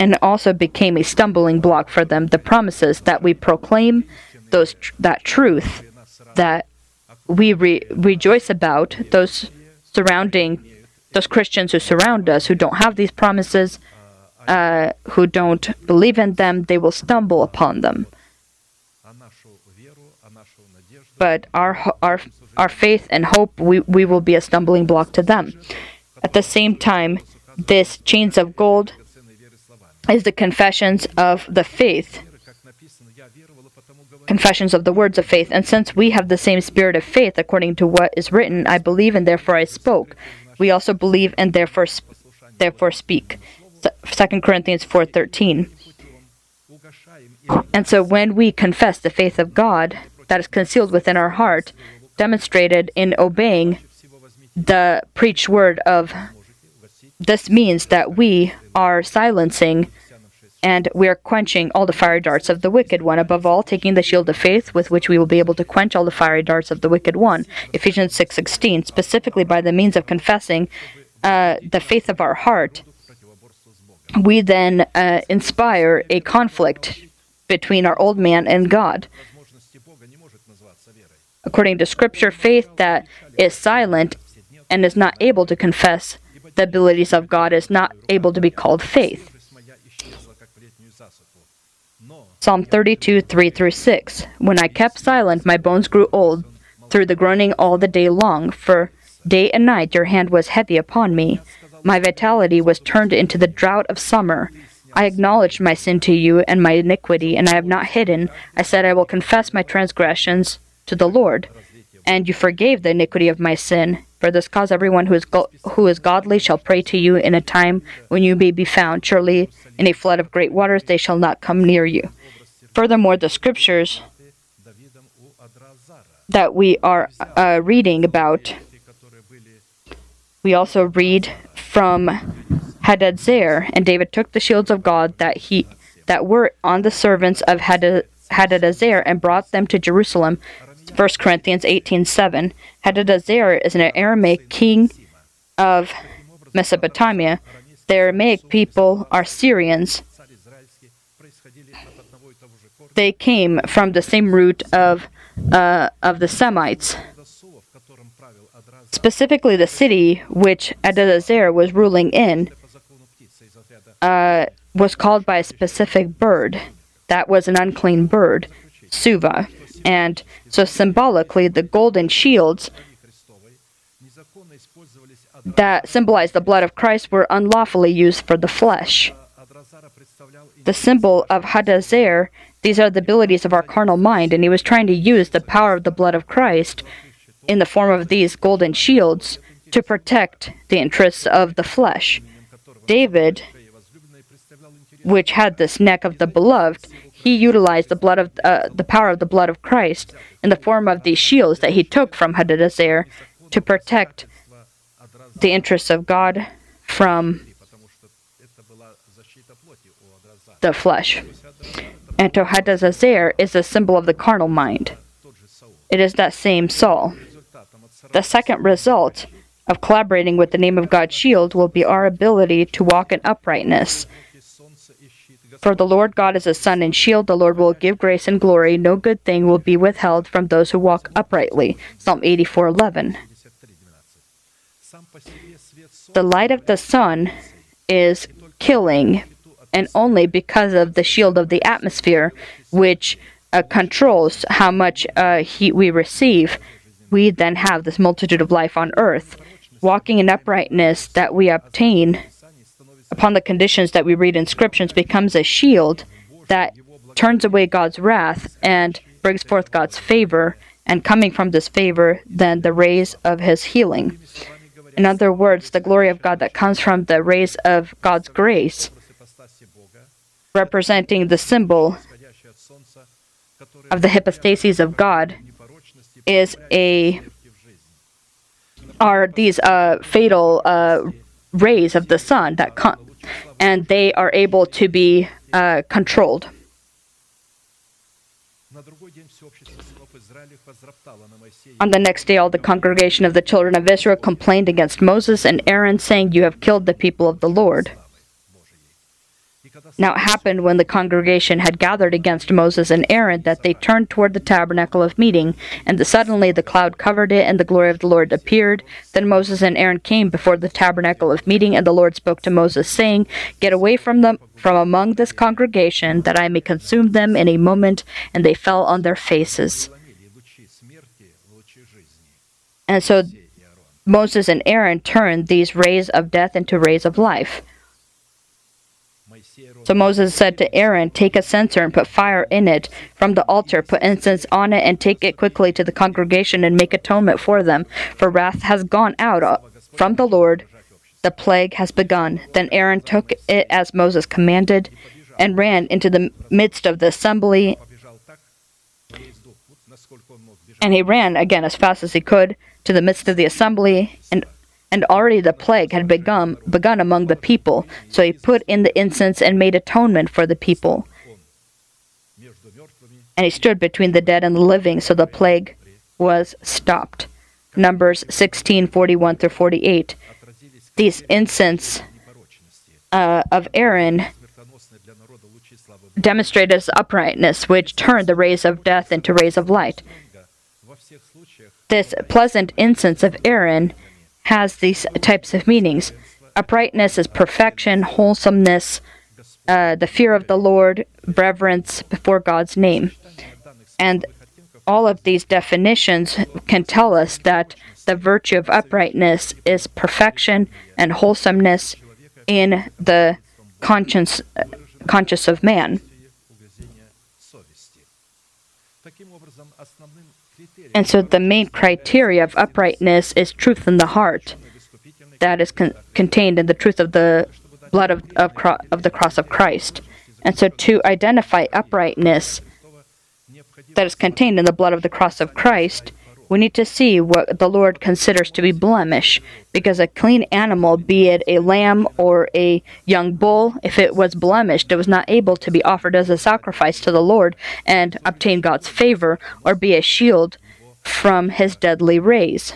And also became a stumbling block for them. The promises that we proclaim, that truth that we rejoice about, those Christians who surround us, who don't have these promises, who don't believe in them, they will stumble upon them. but our faith and hope, we will be a stumbling block to them. At the same time, this chains of gold is the confessions of the faith, confessions of the words of faith. And since we have the same spirit of faith, according to what is written, I believe and therefore I spoke. We also believe and therefore speak. 2 Corinthians 4:13. And so when we confess the faith of God that is concealed within our heart, demonstrated in obeying the preached word of, this means that we are silencing and we are quenching all the fiery darts of the wicked one. Above all, taking the shield of faith, with which we will be able to quench all the fiery darts of the wicked one. Ephesians 6:16, specifically by the means of confessing the faith of our heart, we then inspire a conflict between our old man and God. According to Scripture, faith that is silent and is not able to confess the abilities of God is not able to be called faith. Psalm 32:3-6. When I kept silent, my bones grew old through the groaning all the day long, for day and night your hand was heavy upon me. My vitality was turned into the drought of summer. I acknowledged my sin to you and my iniquity, and I have not hidden. I said, I will confess my transgressions to the Lord, and you forgave the iniquity of my sin. For this cause, everyone who is godly shall pray to you in a time when you may be found. Surely in a flood of great waters they shall not come near you. Furthermore, the scriptures that we are reading about, we also read from Hadadezer, and David took the shields of God that were on the servants of Hadadezer and brought them to Jerusalem. 1 Corinthians 18:7. Hadadezer is an Aramaic king of Mesopotamia. The Aramaic people are Syrians. They came from the same root of the Semites. Specifically, the city which Hadadezer was ruling in was called by a specific bird. That was an unclean bird, Suva. And so symbolically, the golden shields that symbolized the blood of Christ were unlawfully used for the flesh. The symbol of Hadadezer, these are the abilities of our carnal mind, and he was trying to use the power of the blood of Christ in the form of these golden shields to protect the interests of the flesh. David, which had this neck of the beloved, he utilized the power of the blood of Christ in the form of these shields that he took from Hadadezer to protect the interests of God from the flesh. And to Hadadezer is a symbol of the carnal mind. It is that same Saul. The second result of collaborating with the name of God's shield will be our ability to walk in uprightness. For the Lord God is a sun and shield. The Lord will give grace and glory. No good thing will be withheld from those who walk uprightly. Psalm 84:11. The light of the sun is killing, and only because of the shield of the atmosphere, which controls how much heat we receive, we then have this multitude of life on earth. Walking in uprightness that we obtain upon the conditions that we read in scriptures becomes a shield that turns away God's wrath and brings forth God's favor, and coming from this favor, then the rays of His healing. In other words, the glory of God that comes from the rays of God's grace, representing the symbol of the hypostases of God, are these fatal rays of the sun that come, and they are able to be controlled. On the next day, all the congregation of the children of Israel complained against Moses and Aaron, saying, "You have killed the people of the Lord." Now it happened when the congregation had gathered against Moses and Aaron that they turned toward the tabernacle of meeting, and suddenly the cloud covered it, and the glory of the Lord appeared. Then Moses and Aaron came before the tabernacle of meeting, and the Lord spoke to Moses, saying, "Get away from them, from among this congregation, that I may consume them in a moment," and they fell on their faces. And so Moses and Aaron turned these rays of death into rays of life. So Moses said to Aaron, "Take a censer and put fire in it from the altar, put incense on it, and take it quickly to the congregation and make atonement for them, for wrath has gone out from the Lord, the plague has begun." Then Aaron took it as Moses commanded and ran into the midst of the assembly, and he ran again as fast as he could to the midst of the assembly, and already the plague had begun among the people. So he put in the incense and made atonement for the people. And he stood between the dead and the living, so the plague was stopped. Numbers 16:41-48. These incense of Aaron demonstrated his uprightness, which turned the rays of death into rays of light. This pleasant incense of Aaron has these types of meanings. Uprightness is perfection, wholesomeness, the fear of the Lord, reverence before God's name. And all of these definitions can tell us that the virtue of uprightness is perfection and wholesomeness in the conscience of man. And so the main criteria of uprightness is truth in the heart that is contained in the truth of the blood of the cross of Christ. And so to identify uprightness that is contained in the blood of the cross of Christ, we need to see what the Lord considers to be blemish, because a clean animal, be it a lamb or a young bull, if it was blemished, it was not able to be offered as a sacrifice to the Lord and obtain God's favor or be a shield from his deadly rays.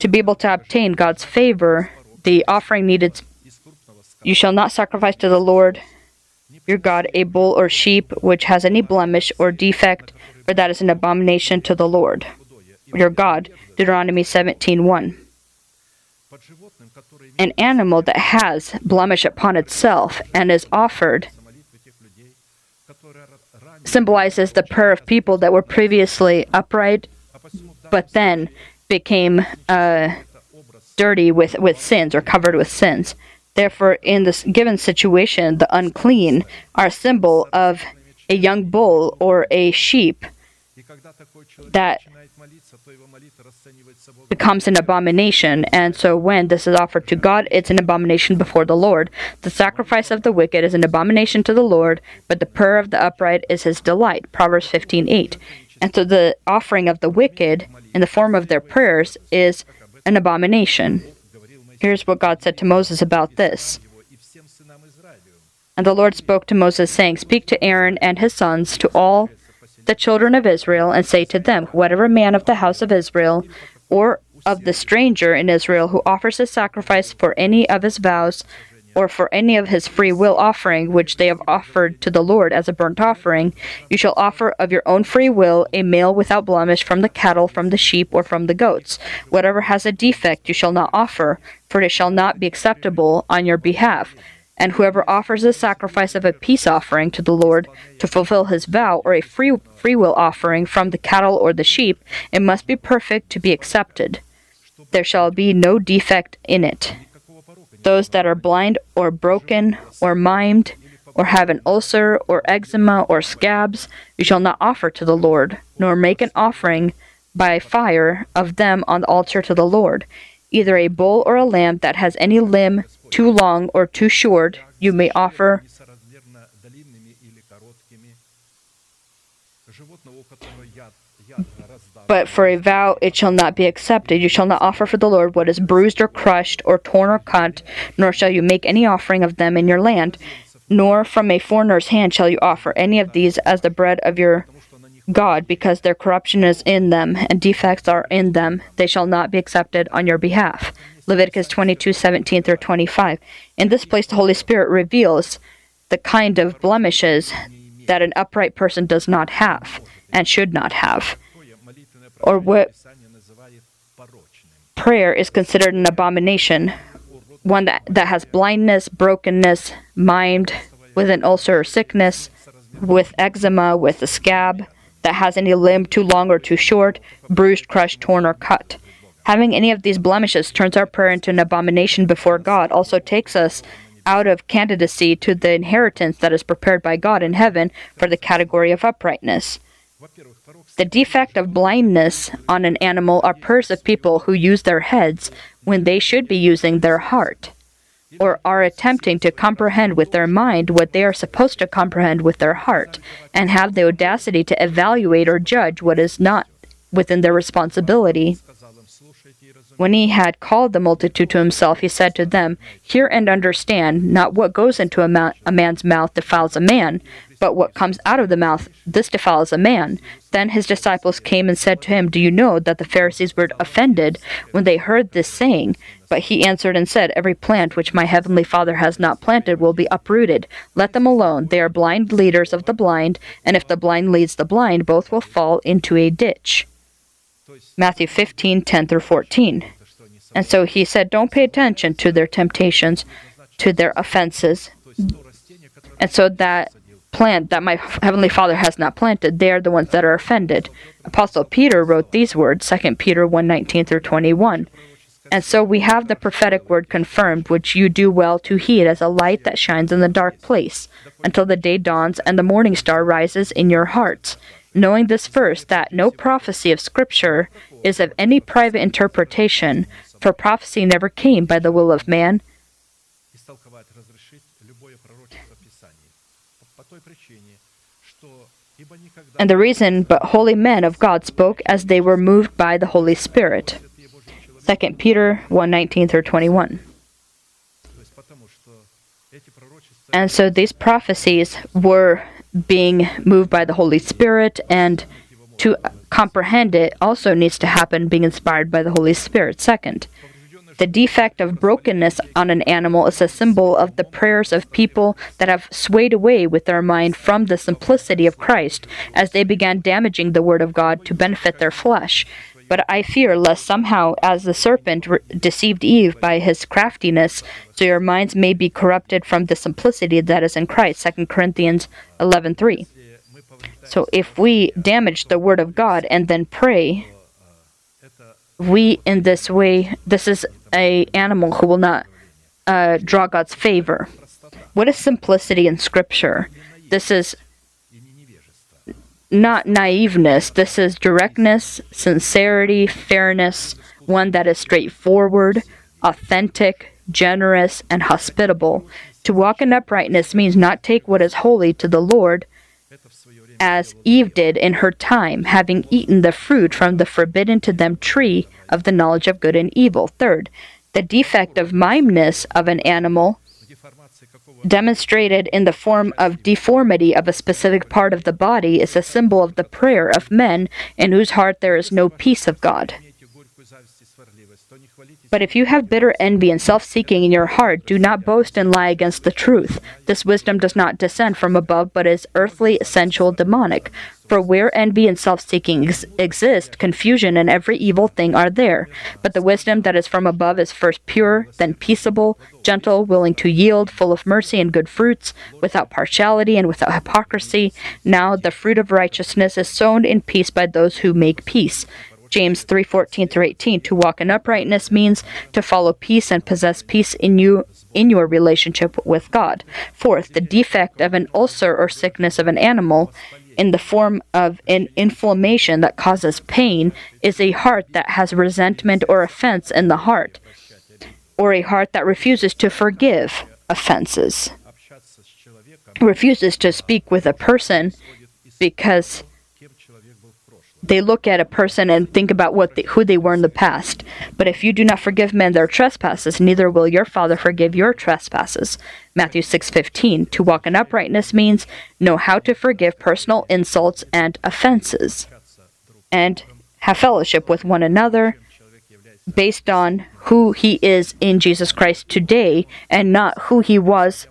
To be able to obtain God's favor, the offering needed, "You shall not sacrifice to the Lord your God a bull or sheep which has any blemish or defect, for that is an abomination to the Lord your God." Deuteronomy 17:1. An animal that has blemish upon itself and is offered symbolizes the prayer of people that were previously upright but then became dirty with sins or covered with sins. Therefore, in this given situation, the unclean are a symbol of a young bull or a sheep that becomes an abomination. And so when this is offered to God, it's an abomination before the Lord. The sacrifice of the wicked is an abomination to the Lord, but the prayer of the upright is his delight. Proverbs 15:8. And so the offering of the wicked in the form of their prayers is an abomination. Here's what God said to Moses about this. "And the Lord spoke to Moses, saying, Speak to Aaron and his sons, to all the children of Israel, and say to them, Whatever man of the house of Israel or of the stranger in Israel who offers a sacrifice for any of his vows or for any of his free will offering, which they have offered to the Lord as a burnt offering, you shall offer of your own free will a male without blemish from the cattle, from the sheep, or from the goats. Whatever has a defect you shall not offer, for it shall not be acceptable on your behalf. And whoever offers a sacrifice of a peace offering to the Lord to fulfill his vow, or a free will offering from the cattle or the sheep, it must be perfect to be accepted. There shall be no defect in it. Those that are blind or broken or maimed or have an ulcer or eczema or scabs, you shall not offer to the Lord, nor make an offering by fire of them on the altar to the Lord. Either a bull or a lamb that has any limb too long or too short, you may offer. But for a vow it shall not be accepted. You shall not offer for the Lord what is bruised or crushed or torn or cut, nor shall you make any offering of them in your land. Nor from a foreigner's hand shall you offer any of these as the bread of your God, because their corruption is in them, and defects are in them. They shall not be accepted on your behalf." Leviticus 22:17-25. In this place, the Holy Spirit reveals the kind of blemishes that an upright person does not have and should not have, or what prayer is considered an abomination, one that has blindness, brokenness, maimed, with an ulcer or sickness, with eczema, with a scab, that has any limb too long or too short, bruised, crushed, torn, or cut. Having any of these blemishes turns our prayer into an abomination before God, also takes us out of candidacy to the inheritance that is prepared by God in heaven for the category of uprightness. The defect of blindness on an animal are prayers of people who use their heads when they should be using their heart, or are attempting to comprehend with their mind what they are supposed to comprehend with their heart, and have the audacity to evaluate or judge what is not within their responsibility. When he had called the multitude to himself, he said to them, "Hear and understand, not what goes into a man's mouth defiles a man, but what comes out of the mouth, this defiles a man." Then his disciples came and said to him, "Do you know that the Pharisees were offended when they heard this saying?" But he answered and said, "Every plant which my heavenly Father has not planted will be uprooted. Let them alone. They are blind leaders of the blind, and if the blind leads the blind, both will fall into a ditch." Matthew 15:10-14. And so he said, don't pay attention to their temptations, to their offenses. And so that plant that my heavenly Father has not planted, they are the ones that are offended. Apostle Peter wrote these words, 2 Peter 1:19-21. And so we have the prophetic word confirmed, which you do well to heed as a light that shines in the dark place, until the day dawns and the morning star rises in your hearts. Knowing this first, that no prophecy of Scripture is of any private interpretation, for prophecy never came by the will of man. And the reason, but holy men of God spoke as they were moved by the Holy Spirit. 2 Peter 1:19-21. And so these prophecies were being moved by the Holy Spirit, and to comprehend it also needs to happen being inspired by the Holy Spirit. Second, the defect of brokenness on an animal is a symbol of the prayers of people that have swayed away with their mind from the simplicity of Christ as they began damaging the Word of God to benefit their flesh. But I fear lest somehow, as the serpent deceived Eve by his craftiness, so your minds may be corrupted from the simplicity that is in Christ. 2 Corinthians 11:3. So if we damage the Word of God and then pray, we in this way, this is an animal who will not draw God's favor. What is simplicity in Scripture? This is not naiveness, this is directness, sincerity, fairness, one that is straightforward, authentic, generous, and hospitable. To walk in uprightness means not take what is holy to the Lord, as Eve did in her time, having eaten the fruit from the forbidden to them tree of the knowledge of good and evil. Third, the defect of mimeness of an animal, demonstrated in the form of deformity of a specific part of the body, is a symbol of the prayer of men in whose heart there is no peace of God. But if you have bitter envy and self-seeking in your heart, do not boast and lie against the truth. This wisdom does not descend from above, but is earthly, sensual, demonic. For where envy and self-seeking exist, confusion and every evil thing are there. But the wisdom that is from above is first pure, then peaceable, gentle, willing to yield, full of mercy and good fruits, without partiality and without hypocrisy. Now the fruit of righteousness is sown in peace by those who make peace. James 3:14-18. To walk in uprightness means to follow peace and possess peace in your relationship with God. Fourth, the defect of an ulcer or sickness of an animal in the form of an inflammation that causes pain is a heart that has resentment or offense in the heart, or a heart that refuses to forgive offenses, refuses to speak with a person because they look at a person and think about who they were in the past. But if you do not forgive men their trespasses, neither will your Father forgive your trespasses. Matthew 6:15. To walk in uprightness means know how to forgive personal insults and offenses, and have fellowship with one another based on who he is in Jesus Christ today and not who he was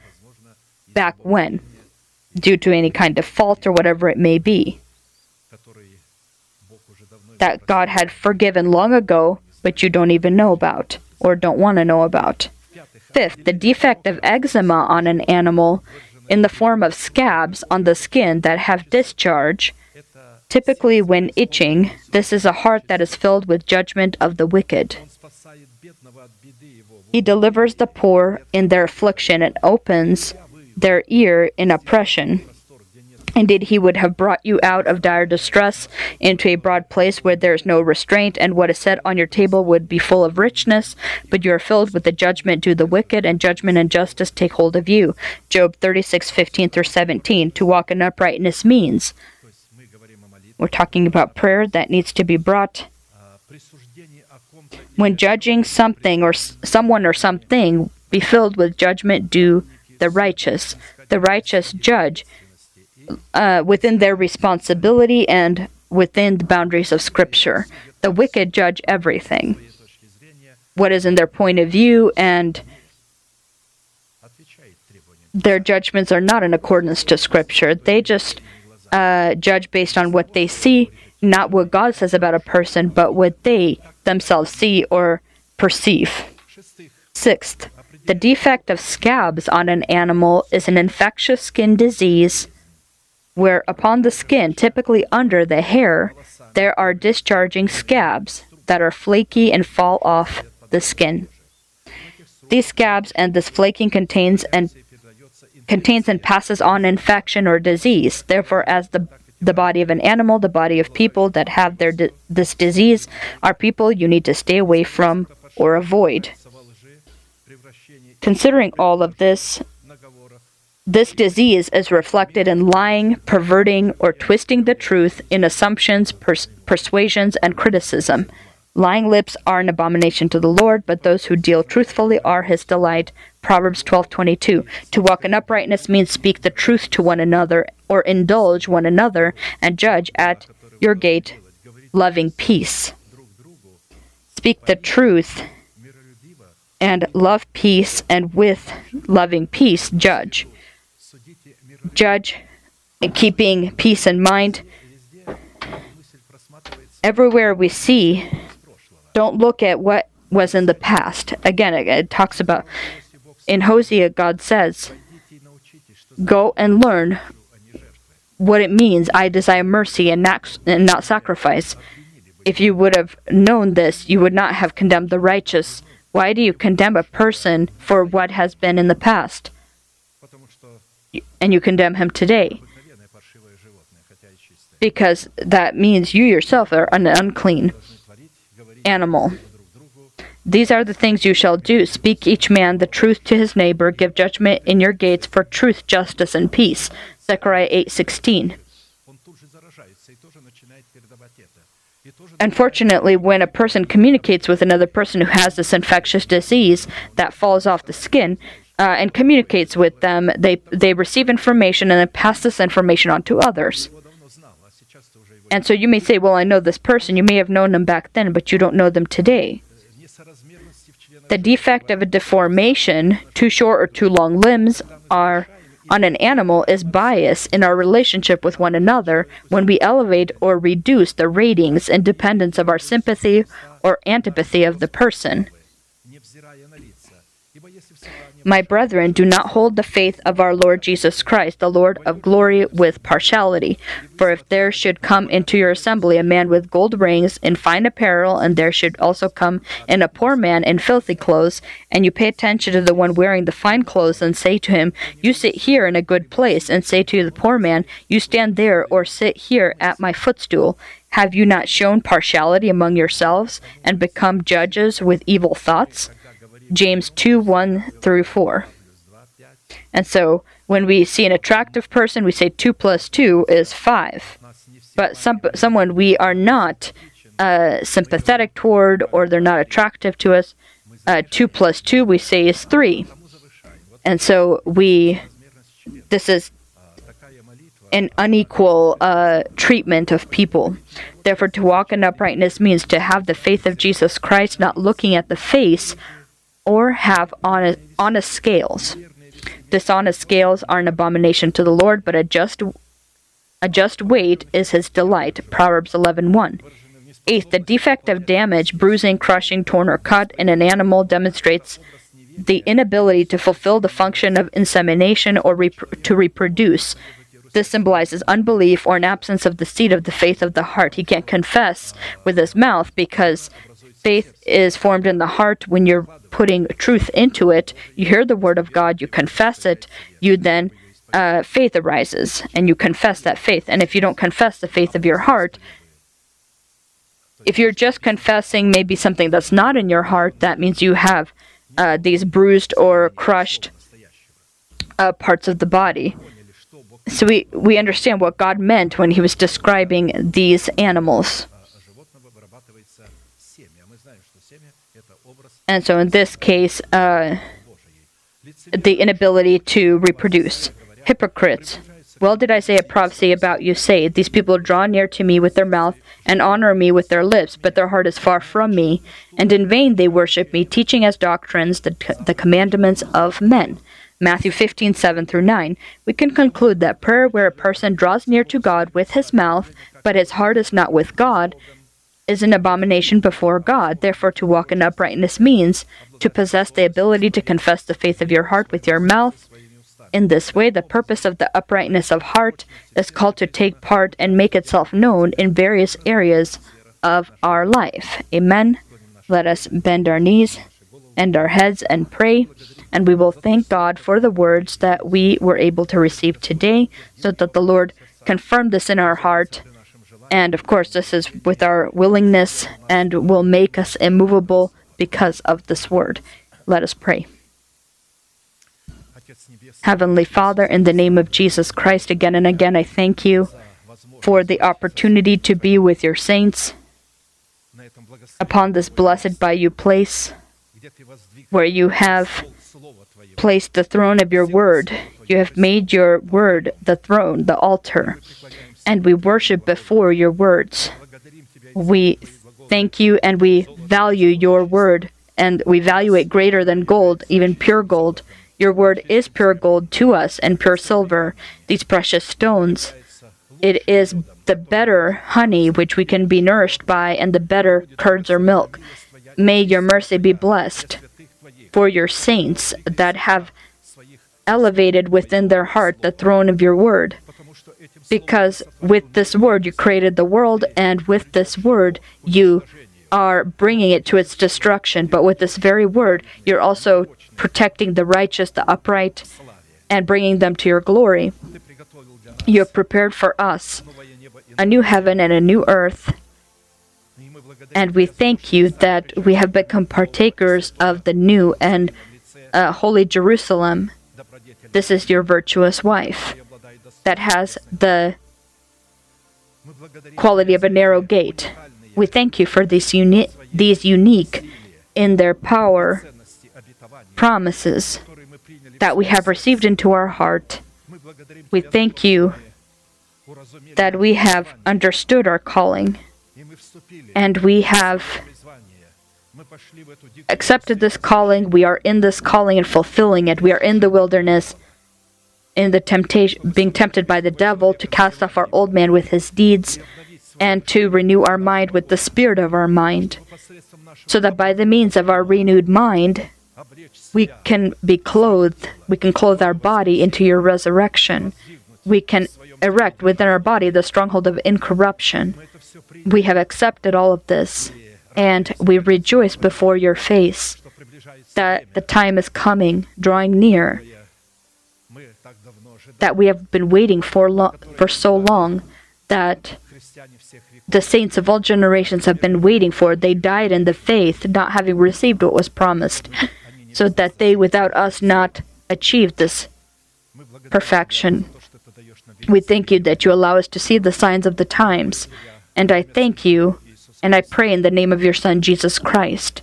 back when, due to any kind of fault or whatever it may be, that God had forgiven long ago, but you don't even know about, or don't want to know about. Fifth, the defect of eczema on an animal in the form of scabs on the skin that have discharge Typically, when itching, this is a heart that is filled with judgment of the wicked. He delivers the poor in their affliction and opens their ear in oppression. Indeed, he would have brought you out of dire distress into a broad place where there is no restraint, and what is set on your table would be full of richness, but you are filled with the judgment due the wicked, and judgment and justice take hold of you. Job 36:15-17. To walk in uprightness means, we're talking about prayer that needs to be brought. When judging something or someone or something, be filled with judgment due the righteous. The righteous judge within their responsibility and within the boundaries of Scripture. The wicked judge everything, what is in their point of view, and their judgments are not in accordance to Scripture. They just judge based on what they see, not what God says about a person, but what they themselves see or perceive. Sixth, the defect of scabs on an animal is an infectious skin disease where upon the skin, typically under the hair, there are discharging scabs that are flaky and fall off the skin. These scabs and this flaking contains and passes on infection or disease. Therefore, as the body of an animal, the body of people that have this disease are people you need to stay away from or avoid. Considering all of this, this disease is reflected in lying, perverting, or twisting the truth in assumptions, persuasions, and criticism. Lying lips are an abomination to the Lord, but those who deal truthfully are His delight. Proverbs 12:22. To walk in uprightness means speak the truth to one another or indulge one another and judge at your gate, loving peace. Speak the truth and love peace, and with loving peace, judge. Judge, keeping peace in mind. Everywhere we see, don't look at what was in the past. Again, it talks about, in Hosea, God says, go and learn what it means, I desire mercy and not sacrifice. If you would have known this, you would not have condemned the righteous. Why do you condemn a person for what has been in the past? And you condemn him today, because that means you yourself are an unclean animal. These are the things you shall do. Speak each man the truth to his neighbor. Give judgment in your gates for truth, justice, and peace. Zechariah 8:16. Unfortunately, when a person communicates with another person who has this infectious disease that falls off the skin, and communicates with them, they receive information and then pass this information on to others. And so you may say, well, I know this person. You may have known them back then, but you don't know them today. The defect of a deformation, too short or too long limbs are on an animal, is bias in our relationship with one another when we elevate or reduce the ratings and dependence of our sympathy or antipathy of the person. My brethren, do not hold the faith of our Lord Jesus Christ, the Lord of glory, with partiality. For if there should come into your assembly a man with gold rings in fine apparel, and there should also come in a poor man in filthy clothes, and you pay attention to the one wearing the fine clothes and say to him, you sit here in a good place, and say to the poor man, you stand there or sit here at my footstool. Have you not shown partiality among yourselves and become judges with evil thoughts? James 2:1-4. And so, when we see an attractive person, we say 2 + 2 is 5. But someone we are not sympathetic toward, or they're not attractive to us, 2 + 2 we say is 3. And so this is an unequal treatment of people. Therefore, to walk in uprightness means to have the faith of Jesus Christ, not looking at the face, or have honest scales. Dishonest scales are an abomination to the Lord, but a just weight is His delight. Proverbs 11:1. Eighth, the defect of damage, bruising, crushing, torn, or cut in an animal demonstrates the inability to fulfill the function of insemination or to reproduce. This symbolizes unbelief or an absence of the seed of the faith of the heart. He can't confess with his mouth because faith is formed in the heart. When you're putting truth into it, you hear the word of God, you confess it, you then faith arises and you confess that faith. And if you don't confess the faith of your heart, if you're just confessing maybe something that's not in your heart, that means you have these bruised or crushed parts of the body. So we understand what God meant when he was describing these animals. And so in this case, the inability to reproduce. Hypocrites. Well did Isaiah prophesy about you, say, these people draw near to me with their mouth and honor me with their lips, but their heart is far from me, and in vain they worship me, teaching as doctrines the commandments of men. Matthew 15:7-9. We can conclude that prayer where a person draws near to God with his mouth, but his heart is not with God, is an abomination before God. Therefore, to walk in uprightness means to possess the ability to confess the faith of your heart with your mouth. In this way, the purpose of the uprightness of heart is called to take part and make itself known in various areas of our life. Amen. Let us bend our knees and our heads and pray, and we will thank God for the words that we were able to receive today, so that the Lord confirmed this in our heart. And of course, this is with our willingness and will make us immovable because of this word. Let us pray. Heavenly Father, in the name of Jesus Christ, again and again, I thank you for the opportunity to be with your saints upon this blessed bayou place where you have placed the throne of your word. You have made your word the throne, the altar, and we worship before your words. We thank you and we value your word, and we value it greater than gold, even pure gold. Your word is pure gold to us and pure silver, these precious stones. It is the better honey which we can be nourished by, and the better curds or milk. May your mercy be blessed for your saints that have elevated within their heart the throne of your word. Because with this word you created the world, and with this word you are bringing it to its destruction. But with this very word, you're also protecting the righteous, the upright, and bringing them to your glory. You have prepared for us a new heaven and a new earth. And we thank you that we have become partakers of the new and holy Jerusalem. This is your virtuous wife that has the quality of a narrow gate. We thank you for these unique in their power promises that we have received into our heart. We thank you that we have understood our calling, and we have accepted this calling. We are in this calling and fulfilling it. We are in the wilderness, in the temptation, being tempted by the devil to cast off our old man with his deeds, and to renew our mind with the spirit of our mind, so that by the means of our renewed mind, we can be clothed, we can clothe our body into your resurrection. We can erect within our body the stronghold of incorruption. We have accepted all of this, and we rejoice before your face that the time is coming, drawing near, that we have been waiting for so long, that the saints of all generations have been waiting for. They died in the faith, not having received what was promised, so that they without us not achieved this perfection. We thank you that you allow us to see the signs of the times, and I thank you, and I pray in the name of your Son, Jesus Christ.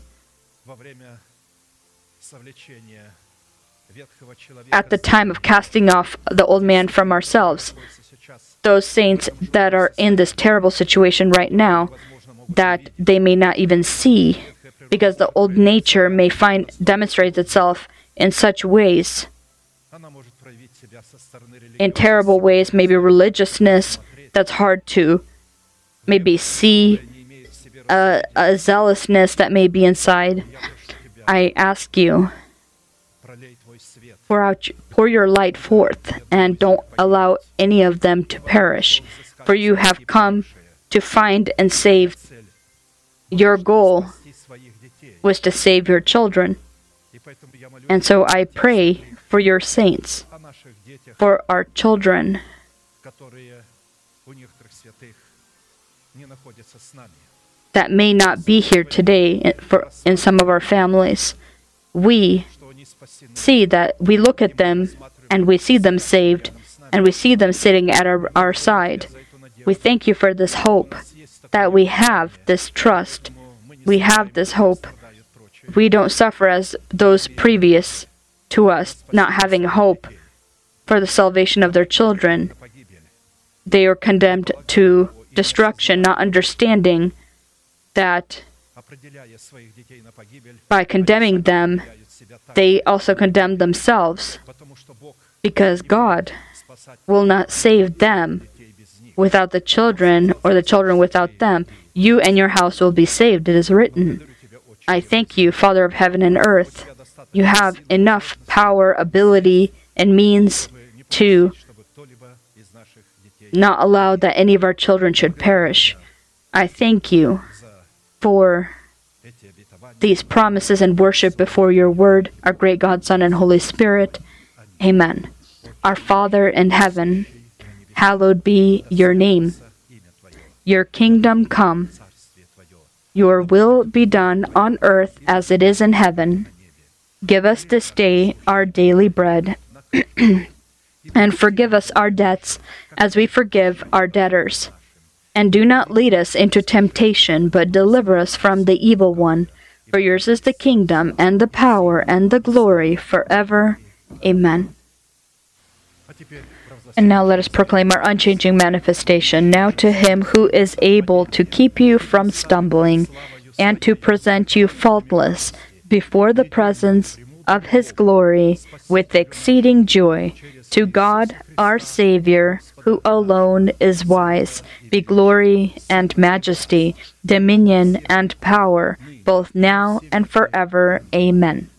At the time of casting off the old man from ourselves, those saints that are in this terrible situation right now, that they may not even see, because the old nature may demonstrate itself in such ways, in terrible ways, maybe religiousness that's hard to maybe see, a zealousness that may be inside. I ask you Pour your light forth, and don't allow any of them to perish, for you have come to find and save. Your goal was to save your children. And so I pray for your saints, for our children, that may not be here today in some of our families. We see that we look at them and we see them saved and we see them sitting at our side. We thank you for this hope that we have, this trust. We have this hope. We don't suffer as those previous to us, not having hope for the salvation of their children. They are condemned to destruction, not understanding that by condemning them, they also condemn themselves, because God will not save them without the children, or the children without them. You and your house will be saved, it is written. I thank you, Father of heaven and earth. You have enough power, ability, and means to not allow that any of our children should perish. I thank you for these promises and worship before your word, our great God, Son, and Holy Spirit. Amen. Our Father in heaven, hallowed be your name. Your kingdom come. Your will be done on earth as it is in heaven. Give us this day our daily bread, and forgive us our debts as we forgive our debtors. And do not lead us into temptation, but deliver us from the evil one. For yours is the kingdom, and the power, and the glory forever. Amen. And now let us proclaim our unchanging manifestation. Now to him who is able to keep you from stumbling, and to present you faultless before the presence of his glory with exceeding joy, to God our Savior, who alone is wise, be glory and majesty, dominion and power, both now and forever. Amen.